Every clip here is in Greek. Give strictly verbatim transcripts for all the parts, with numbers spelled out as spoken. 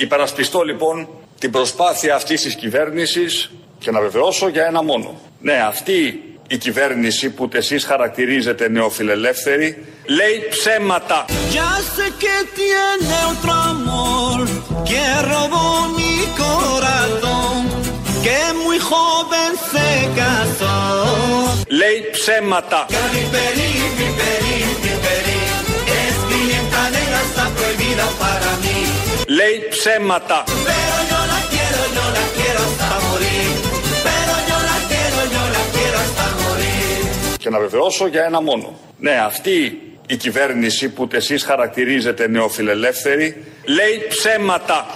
Υπερασπιστώ λοιπόν την προσπάθεια αυτής της κυβέρνησης και να βεβαιώσω για ένα μόνο. Ναι, αυτή η κυβέρνηση που εσείς χαρακτηρίζετε νεοφιλελεύθερη λέει ψέματα. Λέει ψέματα. Λέει ψέματα. Και να βεβαιώσω για ένα μόνο. Ναι, αυτή η κυβέρνηση που εσείς χαρακτηρίζετε νεοφιλελεύθερη λέει ψέματα.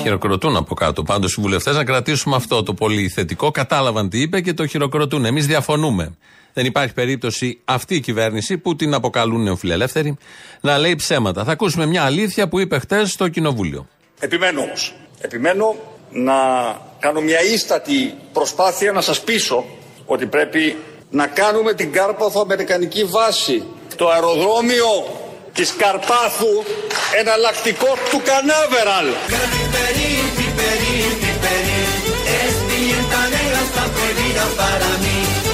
Χειροκροτούν από κάτω πάντως οι βουλευτές, να κρατήσουμε αυτό το πολύ θετικό. Κατάλαβαν τι είπε και το χειροκροτούν. Εμείς διαφωνούμε. Δεν υπάρχει περίπτωση αυτή η κυβέρνηση που την αποκαλούν νεοφιλελεύθερη να λέει ψέματα. Θα ακούσουμε μια αλήθεια που είπε χτες στο Κοινοβούλιο. Επιμένω όμως. Επιμένω να κάνω μια ίστατη προσπάθεια να σας πείσω ότι πρέπει να κάνουμε την Κάρπαθο-Αμερικανική βάση, το αεροδρόμιο της Καρπάθου, εναλλακτικό του Κανάβεραλ.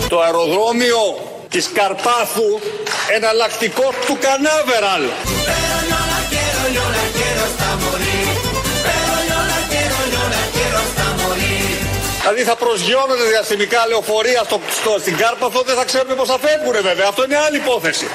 Το αεροδρόμιο της Καρπάθου, εναλλακτικό του Κανάβεραλ. Δηλαδή θα προσγειώνονται διαστημικά λεωφορεία στο, στο, στην Κάρπαθο, δεν θα ξέρουμε πώς θα φεύγουνε βέβαια. Αυτό είναι άλλη υπόθεση.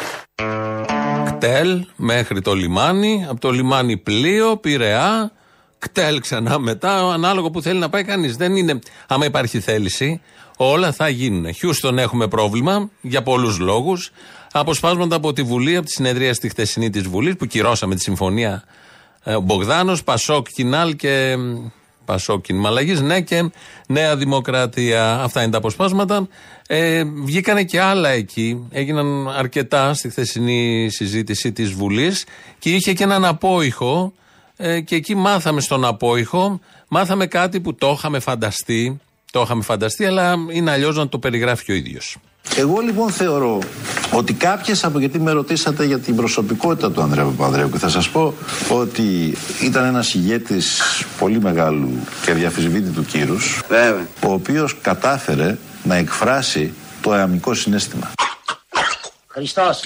Κτέλ μέχρι το λιμάνι, από το λιμάνι πλοίο, Πειραιά, κτέλ ξανά μετά, ανάλογο που θέλει να πάει κανείς. Δεν είναι, άμα υπάρχει θέληση, όλα θα γίνουν. Χιούστον έχουμε πρόβλημα, για πολλούς λόγους. Αποσπάσματα από τη Βουλή, από τη συνεδρία στη χτεσινή της Βουλής, που κυρώσαμε τη συμφωνία ε, Μπογδάνος, Πασόκ, Κινάλ και... Πασόκ, Κίνημα Αλλαγής, ναι, και Νέα Δημοκρατία. Αυτά είναι τα αποσπάσματα. Ε, βγήκανε και άλλα εκεί. Έγιναν αρκετά στη χθεσινή συζήτηση της Βουλής και είχε και έναν απόϊχο. Ε, και εκεί μάθαμε στον απόϊχο, μάθαμε κάτι που το είχαμε φανταστεί. Το είχαμε φανταστεί, αλλά είναι αλλιώς να το περιγράφει ο ίδιος. Εγώ λοιπόν θεωρώ ότι κάποιες από, γιατί με ρωτήσατε για την προσωπικότητα του Ανδρέα Παπανδρέου, και θα σας πω ότι ήταν ένας ηγέτης πολύ μεγάλου και αδιαφυσβήτητου κύρους, βέβαια, ο οποίος κατάφερε να εκφράσει το εαμικό συναίσθημα. Χριστός.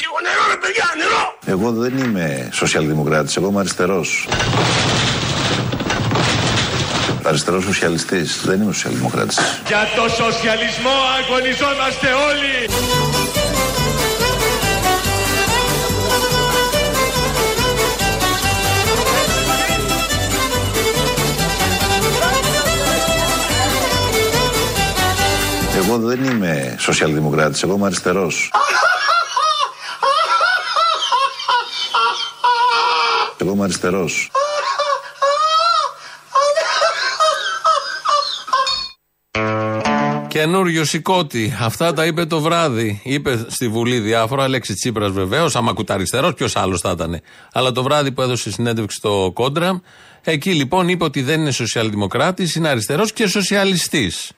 Λίγο νερό ρε παιδιά, νερό! Εγώ δεν είμαι σοσιαλδημοκράτης, εγώ είμαι αριστερός. Αριστερός σοσιαλιστής, δεν είμαι σοσιαλδημοκράτης. Για το σοσιαλισμό αγωνιζόμαστε όλοι! Εγώ δεν είμαι σοσιαλδημοκράτης, εγώ είμαι αριστερός. Εγώ είμαι αριστερός. Καινούριο σηκώτη. Αυτά τα είπε το βράδυ. Είπε στη Βουλή διάφορα. Αλέξη Τσίπρας βεβαίως. Άμα κουταριστερός, ποιος άλλος θα ήταν. Αλλά το βράδυ που έδωσε συνέντευξη στο Κόντρα, εκεί λοιπόν είπε ότι δεν είναι σοσιαλδημοκράτης, είναι αριστερός και σοσιαλιστής.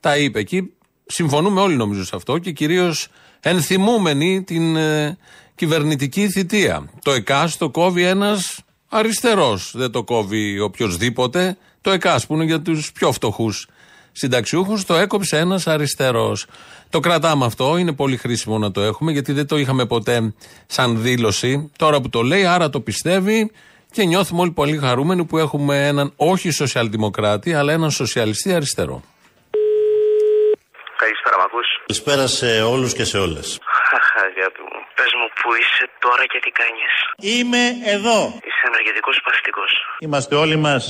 Τα είπε εκεί. Συμφωνούμε όλοι νομίζω σε αυτό και κυρίως ενθυμούμενοι την ε, κυβερνητική θητεία. Το ΕΚΑΣ το κόβει ένας αριστερός. Δεν το κόβει οποιοδήποτε. Το ΕΚΑΣ που είναι για τους πιο φτωχούς συνταξιούχους, το έκοψε ένας αριστερός. Το κρατάμε αυτό, είναι πολύ χρήσιμο να το έχουμε, γιατί δεν το είχαμε ποτέ σαν δήλωση. Τώρα που το λέει, άρα το πιστεύει και νιώθουμε όλοι πολύ χαρούμενοι που έχουμε έναν όχι σοσιαλδημοκράτη, αλλά έναν σοσιαλιστή αριστερό. Καλησπέρα, μ' ακούς? Καλησπέρα σε όλους και σε όλες. Χαχαγιά του, πες μου που είσαι τώρα και τι κάνεις. Είμαι εδώ. Είσαι ενεργητικός παθητικός. Είμαστε όλοι μας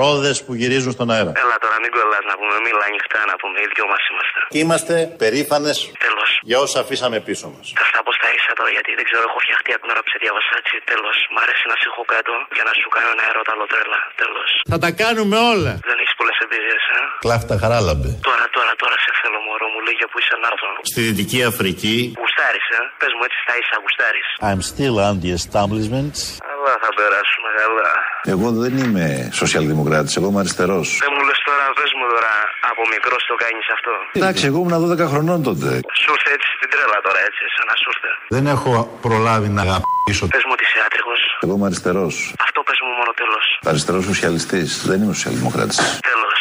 ρόδες που γυρίζουν στον αέρα. Έλα τώρα, μην κολλάς να πούμε, μίλα ανοιχτά να πούμε, οι δυο μας είμαστε. Είμαστε περήφανες. Τέλος. Για όσα αφήσαμε πίσω μας. Θα στα πω στα ίσα τώρα, γιατί δεν ξέρω, έχω φτιαχτεί από την ώρα που σε διάβασα έτσι. Τέλος. Μ' αρέσει να σε έχω κάτω για να σου κάνω ένα ερώταλο τρέλα. Τέλος. Θα τα κάνουμε όλα. Δεν έχεις πολλές εμπειρίες, ε. Κλάφτα χαράλαμπε. Τώρα, τώρα, τώρα σε θέλω, μωρό μου, λέγε που είσαι νάρθον. Στη Δυτική Αφρική. Γουστάρεις, ε. Πες μου έτσι στα ίσα, γουστάρεις. I'm still on the establishment. Αλλά θα περάσουμε καλά. Εγώ δεν είμαι σοσιαλδημοκράτης, εγώ είμαι αριστερός. Δεν μου λες τώρα πες μου τώρα, από μικρός το κάνεις αυτό? Εντάξει, εγώ ήμουν δώδεκα χρονών τότε. Σου ήρθε έτσι στην τρέλα τώρα, έτσι, σαν να σου ήρθε. Δεν έχω προλάβει να αγαπήσω. Πες μου ότι είσαι άτυχος. Εγώ είμαι αριστερός. Αυτό πες μου μόνο, τέλος. Αριστερός σοσιαλιστής, δεν είμαι σοσιαλδημοκράτης. Τέλος.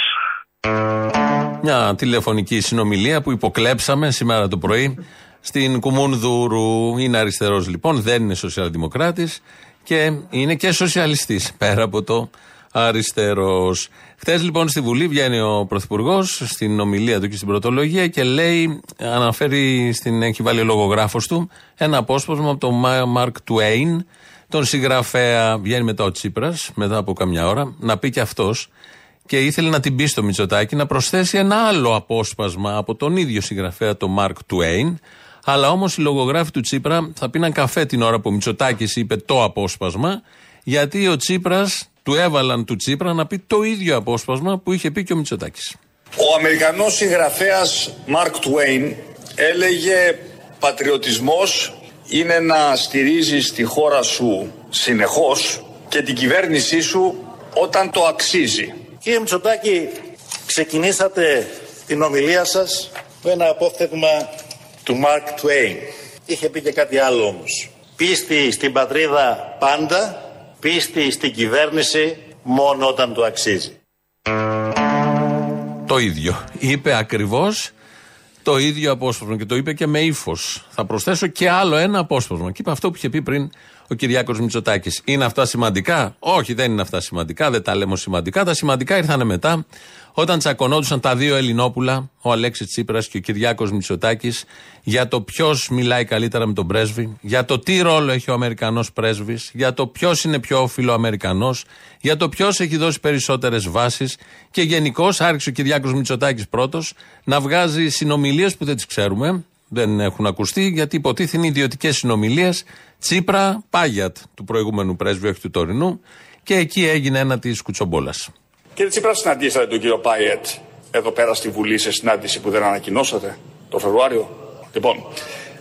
Μια τηλεφωνική συνομιλία που υποκλέψαμε σήμερα το πρωί στην Κουμουνδούρου. Είναι αριστερός λοιπόν, δεν είναι σοσιαλδημοκράτης και είναι και σοσιαλιστής πέρα από το αριστερός. Χθες λοιπόν στη Βουλή βγαίνει ο Πρωθυπουργός στην ομιλία του και στην πρωτολογία και λέει, αναφέρει, στην, έχει βάλει ο λογογράφος του ένα απόσπασμα από τον Μάρκ Τουέιν, τον συγγραφέα. Βγαίνει μετά ο Τσίπρας, μετά από καμιά ώρα, να πει και αυτός. Και ήθελε να την πει στο Μητσοτάκη να προσθέσει ένα άλλο απόσπασμα από τον ίδιο συγγραφέα, τον Μάρκ Τουέιν. Αλλά όμως οι λογογράφοι του Τσίπρα θα πίναν καφέ την ώρα που ο Μητσοτάκης είπε το απόσπασμα, γιατί ο Τσίπρας του έβαλαν του Τσίπρα να πει το ίδιο απόσπασμα που είχε πει και ο Μητσοτάκης. Ο Αμερικανός συγγραφέας Μάρκ Τουέιν έλεγε «Πατριωτισμός είναι να στηρίζεις τη χώρα σου συνεχώς και την κυβέρνησή σου όταν το αξίζει». Κύριε Μητσοτάκη, ξεκινήσατε την ομιλία σας με ένα απόφθεγμα του Μάρκ Τουέιν. Είχε πει και κάτι άλλο όμως. Πίστη στην πατρίδα πάντα, πίστη στην κυβέρνηση μόνο όταν το αξίζει. Το ίδιο. Είπε ακριβώς το ίδιο απόσπασμα και το είπε και με ύφος. Θα προσθέσω και άλλο ένα απόσπασμα. Και είπε αυτό που είχε πει πριν ο Κυριάκος Μητσοτάκης. Είναι αυτά σημαντικά? Όχι, δεν είναι αυτά σημαντικά, δεν τα λέμε σημαντικά. Τα σημαντικά ήρθανε μετά, όταν τσακωνόντουσαν τα δύο Ελληνόπουλα, ο Αλέξης Τσίπρας και ο Κυριάκος Μητσοτάκης, για το ποιος μιλάει καλύτερα με τον πρέσβη, για το τι ρόλο έχει ο Αμερικανός πρέσβης, για το ποιος είναι πιο όφιλο Αμερικανός, για το ποιος έχει δώσει περισσότερες βάσεις. Και γενικώς άρχισε ο Κυριάκος Μητσοτάκης πρώτος να βγάζει συνομιλίες που δεν τις ξέρουμε. Δεν έχουν ακουστεί, γιατί υποτίθενται ιδιωτικές συνομιλίες Τσίπρα Πάιατ, του προηγούμενου πρέσβη, όχι του τωρινού, και εκεί έγινε ένα της κουτσομπόλας. Κύριε Τσίπρα, συναντήσατε τον κύριο Πάιατ εδώ πέρα στη Βουλή σε συνάντηση που δεν ανακοινώσατε το Φεβρουάριο? Λοιπόν,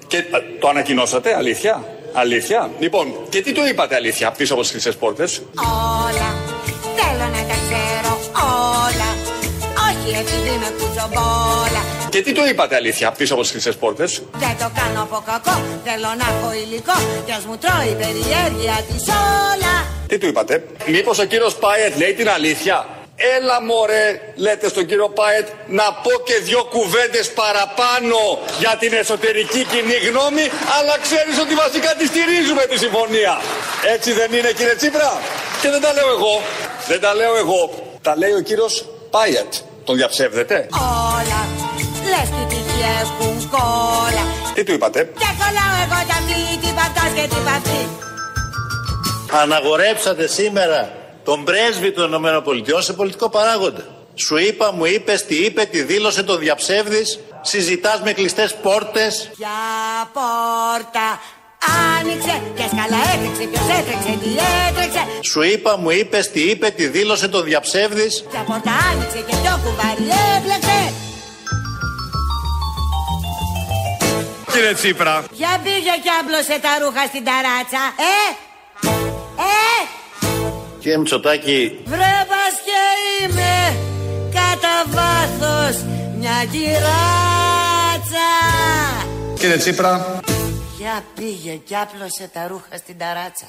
και το ανακοινώσατε, αλήθεια, αλήθεια. Λοιπόν, και τι του είπατε αλήθεια πίσω από τις χρυσές πόρτες? Όλα, θέλω να τα ξέρω όλα. Και τι του είπατε αλήθεια πίσω από τις χρυσές πόρτες? Δεν το κάνω από κακό, θέλω να έχω υλικό, κι ας μου τρώει η περιέργεια της όλα. Τι του είπατε? Μήπως ο κύριος Πάιετ λέει την αλήθεια? Έλα μωρέ, λέτε στον κύριο Πάιετ, να πω και δυο κουβέντες παραπάνω για την εσωτερική κοινή γνώμη, αλλά ξέρεις ότι βασικά τη στηρίζουμε τη συμφωνία. Έτσι δεν είναι, κύριε Τσίπρα? Και δεν τα λέω εγώ, δεν τα λέω εγώ, τα λέει ο κύριος Πάιετ. Τον διαψεύδετε? Όλα, λες τι τυχιές που κόλλα. Τι του είπατε? Και κολλάω εγώ τα αυτή, την πατάς και την παυτή. Αναγορέψατε σήμερα τον πρέσβη των ΗΠΑ σε πολιτικό παράγοντα. Σου είπα, μου είπες, τι είπε, τι δήλωσε, τον διαψεύδεις. Συζητάς με κλειστές πόρτες. Ποια πόρτα άνοιξε και σκαλά έτρεξε, ποιος έτρεξε, τι έτρεξε? Σου είπα, μου είπες, τι είπε, τι δήλωσε, τον διαψεύδεις. Τα πόρτα άνοιξε και το κουβάρι έπλεξε. Κύριε Τσίπρα, ποια πήγε και άμπλωσε τα ρούχα στην ταράτσα? Ε, ε Κύριε Μητσοτάκη, βρέπας και είμαι κατά βάθος μια κυράτσα. Κύριε Τσίπρα, για πήγε κι άπλωσε τα ρούχα στην ταράτσα.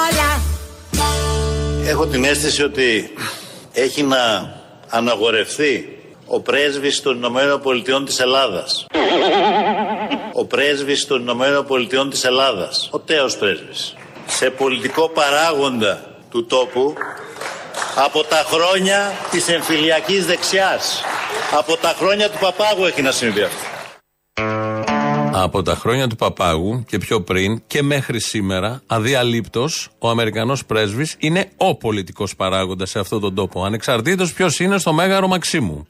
Όλα. Έχω την αίσθηση ότι έχει να αναγορευτεί ο πρέσβης των Ηνωμένων Πολιτειών της Ελλάδας. Ο πρέσβης των Ηνωμένων Πολιτειών της Ελλάδας. Ο τέος πρέσβης. Σε πολιτικό παράγοντα του τόπου από τα χρόνια της εμφυλιακής δεξιάς. Από τα χρόνια του Παπάγου έχει να συμβεί αυτό. Από τα χρόνια του Παπάγου και πιο πριν και μέχρι σήμερα, αδιαλείπτος, ο Αμερικανός πρέσβης είναι ο πολιτικός παράγοντας σε αυτόν τον τόπο, ανεξαρτήτως ποιος είναι στο Μέγαρο Μαξίμου.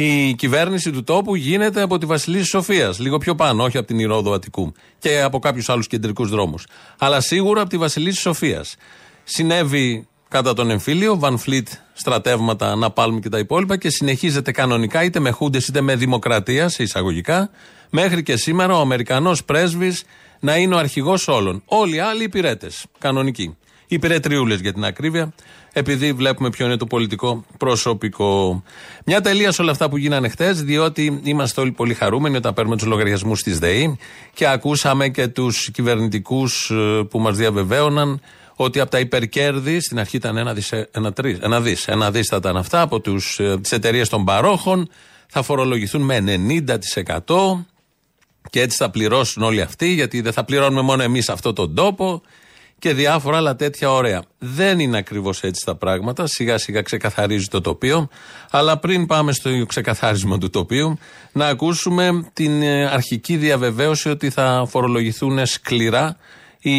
Η κυβέρνηση του τόπου γίνεται από τη Βασιλής Σοφίας, λίγο πιο πάνω, όχι από την Ηρόδο Αττικού και από κάποιους άλλους κεντρικούς δρόμους, αλλά σίγουρα από τη Βασιλής Σοφίας. Συνέβη κατά τον εμφύλιο, Βαν Φλίτ, στρατεύματα, Ναπάλμ και τα υπόλοιπα, και συνεχίζεται κανονικά είτε με χούντες είτε με δημοκρατία, σε εισαγωγικά, μέχρι και σήμερα ο Αμερικανός πρέσβης να είναι ο αρχηγός όλων. Όλοι οι άλλοι υπηρέτες, κανονικοί. οι πυρετριούλες για την ακρίβεια, επειδή βλέπουμε ποιο είναι το πολιτικό προσωπικό. Μια τελεία σε όλα αυτά που γίνανε χτες, διότι είμαστε όλοι πολύ χαρούμενοι όταν παίρνουμε τους λογαριασμούς της ΔΕΗ και ακούσαμε και τους κυβερνητικούς που μας διαβεβαίωναν ότι από τα υπερκέρδη, στην αρχή ήταν ένα δις, ένα, τρις, ένα, δις, ένα δις θα ήταν αυτά, από τους, τις εταιρείες των παρόχων θα φορολογηθούν με ενενήντα τοις εκατό και έτσι θα πληρώσουν όλοι αυτοί, γιατί δεν θα πληρώνουμε μόνο εμείς αυτόν τον τόπο και διάφορα άλλα τέτοια ωραία. Δεν είναι ακριβώς έτσι τα πράγματα, σιγά σιγά ξεκαθαρίζει το τοπίο, αλλά πριν πάμε στο ξεκαθάρισμα του τοπίου, να ακούσουμε την αρχική διαβεβαίωση ότι θα φορολογηθούν σκληρά οι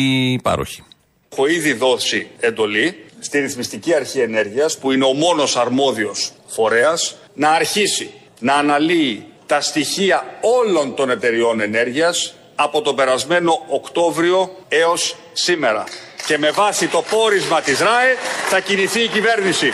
πάροχοι. Έχω ήδη δώσει εντολή στη Ρυθμιστική Αρχή Ενέργειας, που είναι ο μόνος αρμόδιος φορέας, να αρχίσει να αναλύει τα στοιχεία όλων των εταιριών ενέργειας από το περασμένο Οκτώβριο έως σήμερα. Και με βάση το πόρισμα της ΡΑΕ θα κινηθεί η κυβέρνηση.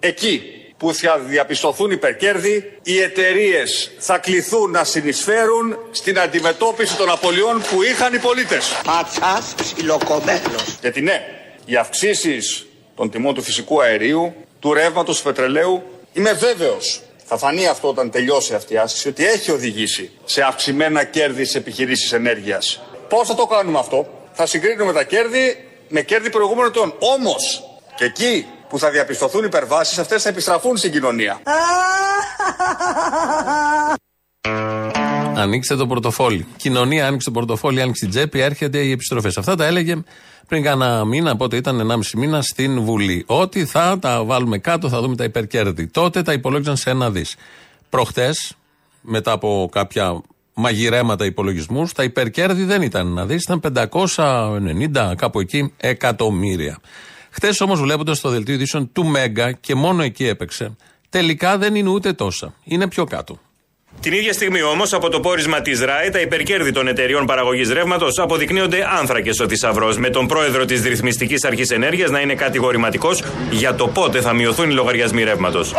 Εκεί που θα διαπιστωθούν υπερκέρδη, οι εταιρείες θα κληθούν να συνεισφέρουν στην αντιμετώπιση των απολειών που είχαν οι πολίτες. Πατσάς ψιλοκομμένος. Γιατί ναι, οι αυξήσεις των τιμών του φυσικού αερίου, του ρεύματος, του πετρελαίου, είμαι βέβαιος, θα φανεί αυτό όταν τελειώσει αυτή η άσκηση, ότι έχει οδηγήσει σε αυξημένα κέρδη σε επιχειρήσεις ενέργειας. Πώς θα το κάνουμε αυτό? Θα συγκρίνουμε τα κέρδη με κέρδη προηγούμενων ετών. Όμως, και εκεί που θα διαπιστωθούν υπερβάσεις, αυτές θα επιστραφούν στην κοινωνία. Ανοίξτε το πορτοφόλι. Κοινωνία, άνοιξε το πορτοφόλι, άνοιξε την τσέπη, έρχεται οι επιστροφές. Αυτά τα έλεγε πριν κάνα μήνα, πότε ήταν, ενάμιση μήνα στην Βουλή. Ότι θα τα βάλουμε κάτω, θα δούμε τα υπερκέρδη. Τότε τα υπολόγιζαν σε ένα δις. Προχτές, μετά από κάποια μαγειρέματα υπολογισμούς, τα υπερκέρδη δεν ήταν ένα δις, ήταν πεντακόσια ενενήντα κάπου εκεί εκατομμύρια. Χτες όμως, βλέποντας το δελτίο ειδήσεων του Μέγκα, και μόνο εκεί έπαιξε, τελικά δεν είναι ούτε τόσα. Είναι πιο κάτω. Την ίδια στιγμή όμως, από το πόρισμα της ΡΑΕ, τα υπερκέρδη των εταιριών παραγωγής ρεύματος αποδεικνύονται άνθρακες ο θησαυρός, με τον πρόεδρο της Ρυθμιστικής Αρχής Ενέργειας να είναι κατηγορηματικός για το πότε θα μειωθούν οι λογαριασμοί ρεύματος.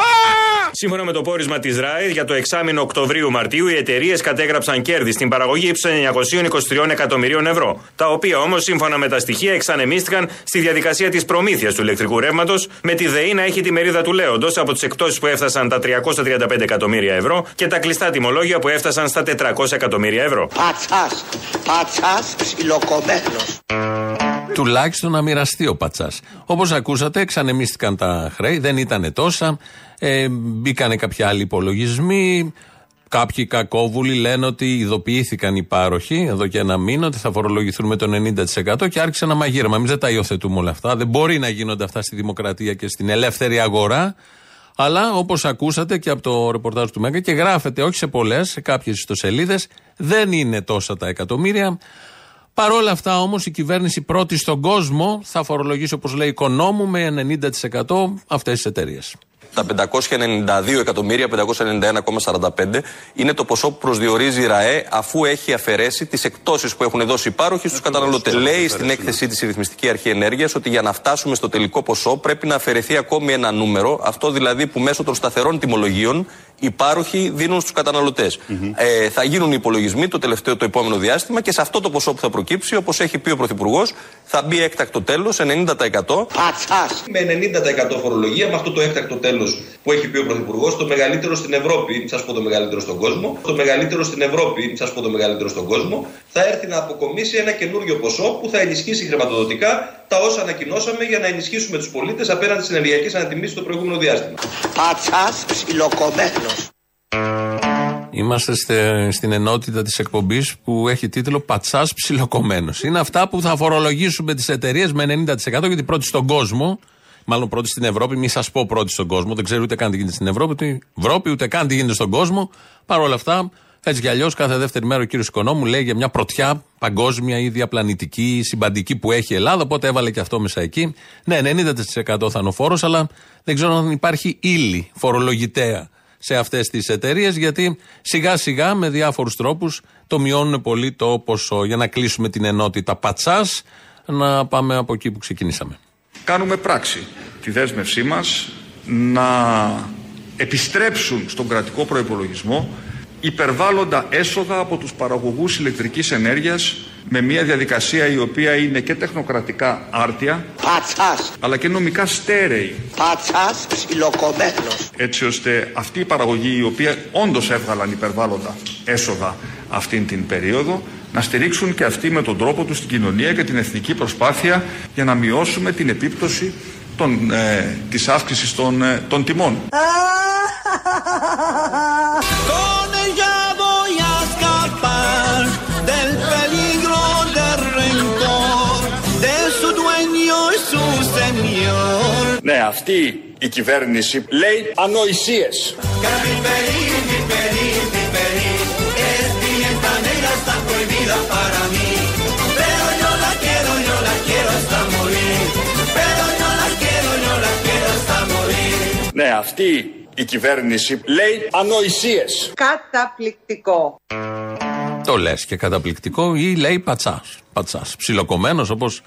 Σύμφωνα με το πόρισμα της ΡΑΕ, για το εξάμηνο Οκτωβρίου-Μαρτίου, οι εταιρείες κατέγραψαν κέρδη στην παραγωγή ύψους εννιακόσια είκοσι τρία εκατομμυρίων ευρώ, τα οποία όμως, σύμφωνα με τα στοιχεία, εξανεμίστηκαν στη διαδικασία της προμήθειας του ηλεκτρικού ρεύματος, με τη ΔΕΗ να έχει τη μερίδα του λέοντος από τις εκτόσεις που έφτασαν τα τριακόσια τριάντα πέντε εκατομμύρια ευρώ και τα κλειστά τιμολόγια που έφτασαν στα τετρακόσια εκατομμύρια ευρώ. Πατσάς, πατσάς, ψιλοκομμένος. Τουλάχιστον να μοιραστεί ο πατσάς. Όπως ακούσατε, εξανεμίστηκαν τα χρέη, δεν ήτανε τόσα. Ε, μπήκανε κάποιοι άλλοι υπολογισμοί. Κάποιοι κακόβουλοι λένε ότι ειδοποιήθηκαν οι πάροχοι εδώ και ένα μήνα ότι θα φορολογηθούν με το ενενήντα τοις εκατό και άρχισε ένα μαγείρεμα. Εμείς δεν τα υιοθετούμε όλα αυτά. Δεν μπορεί να γίνονται αυτά στη δημοκρατία και στην ελεύθερη αγορά. Αλλά όπως ακούσατε και από το ρεπορτάζ του Μέγκα, και γράφεται όχι σε πολλές, σε κάποιες ιστοσελίδες, δεν είναι τόσα τα εκατομμύρια. Παρ' όλα αυτά όμως, η κυβέρνηση πρώτη στον κόσμο θα φορολογήσει, όπως λέει Οικονόμου, με ενενήντα τοις εκατό αυτές τις εταιρείες. Τα πεντακόσια ενενήντα δύο εκατομμύρια πεντακόσια ενενήντα ένα κόμμα σαράντα πέντε είναι το ποσό που προσδιορίζει η ΡΑΕ, αφού έχει αφαιρέσει τις εκτόσεις που έχουν δώσει οι πάροχοι στους καταναλωτές. Λέει στην έκθεσή της η Ρυθμιστική Αρχή Ενέργειας ότι για να φτάσουμε στο τελικό ποσό πρέπει να αφαιρεθεί ακόμη ένα νούμερο, αυτό δηλαδή που μέσω των σταθερών τιμολογίων οι πάροχοι δίνουν στους καταναλωτές. Mm-hmm. Ε, θα γίνουν οι υπολογισμοί το τελευταίο, το επόμενο διάστημα, και σε αυτό το ποσό που θα προκύψει, όπως έχει πει ο Πρωθυπουργός, θα μπει έκτακτο τέλος, ενενήντα τοις εκατό. Με ενενήντα τοις εκατό φορολογία, με αυτό το έκτακτο τέλος που έχει πει ο Πρωθυπουργός, το μεγαλύτερο στην Ευρώπη, σας πω το μεγαλύτερο στον κόσμο, το μεγαλύτερο στην Ευρώπη, σας πω το μεγαλύτερο στον κόσμο, θα έρθει να αποκομίσει ένα καινούριο ποσό που θα ενισχύσει χρηματοδοτικά τα όσα ανακοινώσαμε για να ενισχύσουμε τους πολίτες απέναντι στις ενεργειακές ανατιμήσεις το προηγούμενο διάστημα. Πατσάς ψιλοκομμένος. Είμαστε στε, στην ενότητα της εκπομπής που έχει τίτλο Πατσάς ψιλοκομμένος. Είναι αυτά που θα φορολογήσουμε τις εταιρείες με ενενήντα τοις εκατό, γιατί πρώτη στον κόσμο, μάλλον πρώτη στην Ευρώπη, μη σας πω πρώτη στον κόσμο, δεν ξέρω ούτε καν τι γίνεται στην Ευρώπη, Ευρώπη ούτε καν τι γίνεται στον κόσμο. Παρ' όλα αυτά, έτσι κι αλλιώς, κάθε δεύτερη μέρα ο κύριος Οικονόμου λέει για μια πρωτιά παγκόσμια ή διαπλανητική συμπαντική που έχει η Ελλάδα, οπότε έβαλε και αυτό μέσα εκεί. Ναι, ενενήντα τοις εκατό θα είναι ο φόρος, αλλά δεν ξέρω αν υπάρχει ύλη φορολογητέα σε αυτές τις εταιρείες, γιατί σιγά σιγά με διάφορους τρόπους το μειώνουν πολύ το ποσό. Για να κλείσουμε την ενότητα πατσάς, να πάμε από εκεί που ξεκινήσαμε. Κάνουμε πράξη τη δέσμευσή μας να επιστρέψουν στον κρατικό προϋπολογισμό υπερβάλλοντα έσοδα από τους παραγωγούς ηλεκτρικής ενέργειας με μια διαδικασία η οποία είναι και τεχνοκρατικά άρτια, πατσάς, αλλά και νομικά στέρεη, πατσάς, ψιλοκομμένος, έτσι ώστε αυτή η παραγωγή, η οποία όντως έβγαλαν υπερβάλλοντα έσοδα αυτήν την περίοδο, να στηρίξουν και αυτοί με τον τρόπο τους την κοινωνία και την εθνική προσπάθεια για να μειώσουμε την επίπτωση των, ε, της αύξησης των, ε, των τιμών. Ναι, αυτή η κυβέρνηση λέει ανοησίες. Ναι, αυτή η κυβέρνηση λέει ανοησίες. Καταπληκτικό. Το λες και καταπληκτικό, ή λέει πατσάς. Πατσάς. Ψιλοκομμένος, όπως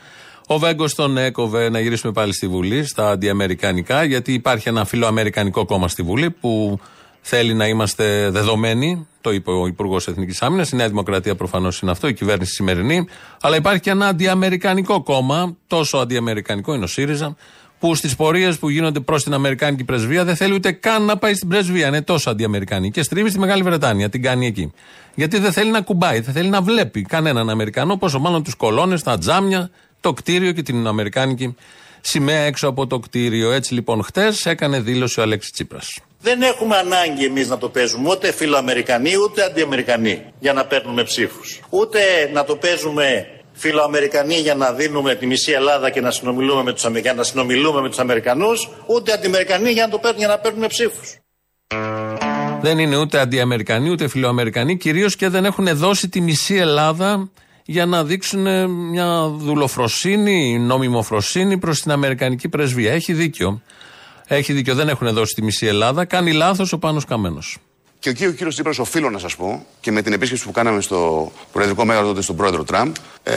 ο Βέγκος τον έκοβε. Να γυρίσουμε πάλι στη Βουλή, στα αντιαμερικανικά, γιατί υπάρχει ένα φιλοαμερικανικό κόμμα στη Βουλή που θέλει να είμαστε δεδομένοι. Το είπε ο Υπουργός Εθνικής Άμυνας. Η Νέα Δημοκρατία προφανώς είναι αυτό, η κυβέρνηση σημερινή. Αλλά υπάρχει και ένα αντιαμερικανικό κόμμα, τόσο αντιαμερικανικό είναι ο ΣΥΡΙΖΑ, που στις πορείες που γίνονται προς την Αμερικάνικη πρεσβεία δεν θέλει ούτε καν να πάει στην πρεσβεία. Είναι τόσο αντιαμερικανική. Και στρίβει στη Μεγάλη Βρετάνια, την κάνει εκεί. Γιατί δεν θέλει να κουμπάει, δεν θέλει να βλέπει κανέναν Αμερικανό, πόσο μάλλον τους κολόνες, τα τζάμια, το κτίριο και την Αμερικάνικη σημαία έξω από το κτίριο. Έτσι λοιπόν, χτες έκανε δήλωση ο Αλέξης Τσίπρας. Δεν έχουμε ανάγκη εμείς να το παίζουμε ούτε φιλοαμερικανοί ούτε αντιαμερικανοί για να παίρνουμε ψήφους. Ούτε να το παίζουμε φιλοαμερικανοί για να δίνουμε τη μισή Ελλάδα και να συνομιλούμε με τους, Αμερικα... να συνομιλούμε με τους Αμερικανούς, ούτε αντιαμερικανοί για να, το παίρνουν, για να παίρνουν ψήφους. Δεν είναι ούτε αντιαμερικανοί ούτε φιλοαμερικανοί, κυρίως και δεν έχουν δώσει τη μισή Ελλάδα για να δείξουν μια δουλοφροσύνη, νομιμοφροσύνη προς την Αμερικανική πρεσβεία. Έχει δίκιο. Έχει δίκιο, δεν έχουν δώσει τη μισή Ελλάδα. Κάνει λάθος ο Πάνος Καμένος. Και ο κύριος Τσίπρας, οφείλω να σας πω, και με την επίσκεψη που κάναμε στο Προεδρικό Μέγαρο τότε στον πρόεδρο Τραμ, ε,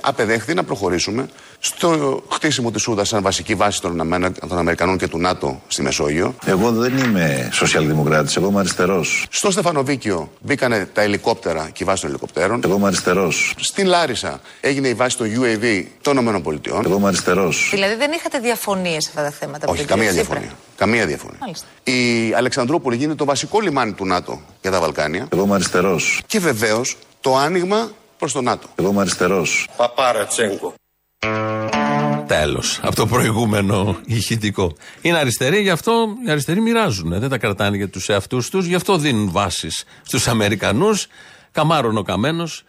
απεδέχθη να προχωρήσουμε στο χτίσιμο της Ούδας σαν βασική βάση των, Αμενα... των Αμερικανών και του ΝΑΤΟ στη Μεσόγειο. Εγώ δεν είμαι σοσιαλδημοκράτης, εγώ είμαι αριστερός. Στο Στεφανοβίκιο μπήκανε τα ελικόπτερα και η βάση των ελικοπτέρων. Εγώ είμαι αριστερός. Στην Λάρισα έγινε η βάση των γιου έι βι των ΗΠΑ. Εγώ είμαι αριστερός. Δηλαδή δεν είχατε διαφωνίες σε αυτά τα θέματα? Όχι, καμία διαφωνία. Καμία διαφωνία. Μάλιστα. Η Αλεξανδρούπολη γίνεται το βασικό λιμάνι του ΝΑΤΟ για τα Βαλκάνια. Εγώ είμαι αριστερός. Και βεβαίως το άνοιγμα προς το ΝΑΤΟ. Εγώ είμαι αριστερός. Παπαρατσέγκο. Τέλος. Από το προηγούμενο ηχητικό. Είναι αριστεροί, γι' αυτό οι αριστεροί μοιράζουν. Δεν τα κρατάνε για τους εαυτούς τους, γι' αυτό δίνουν βάσεις στους Αμερικανούς. Καμάρων ο Καμένος.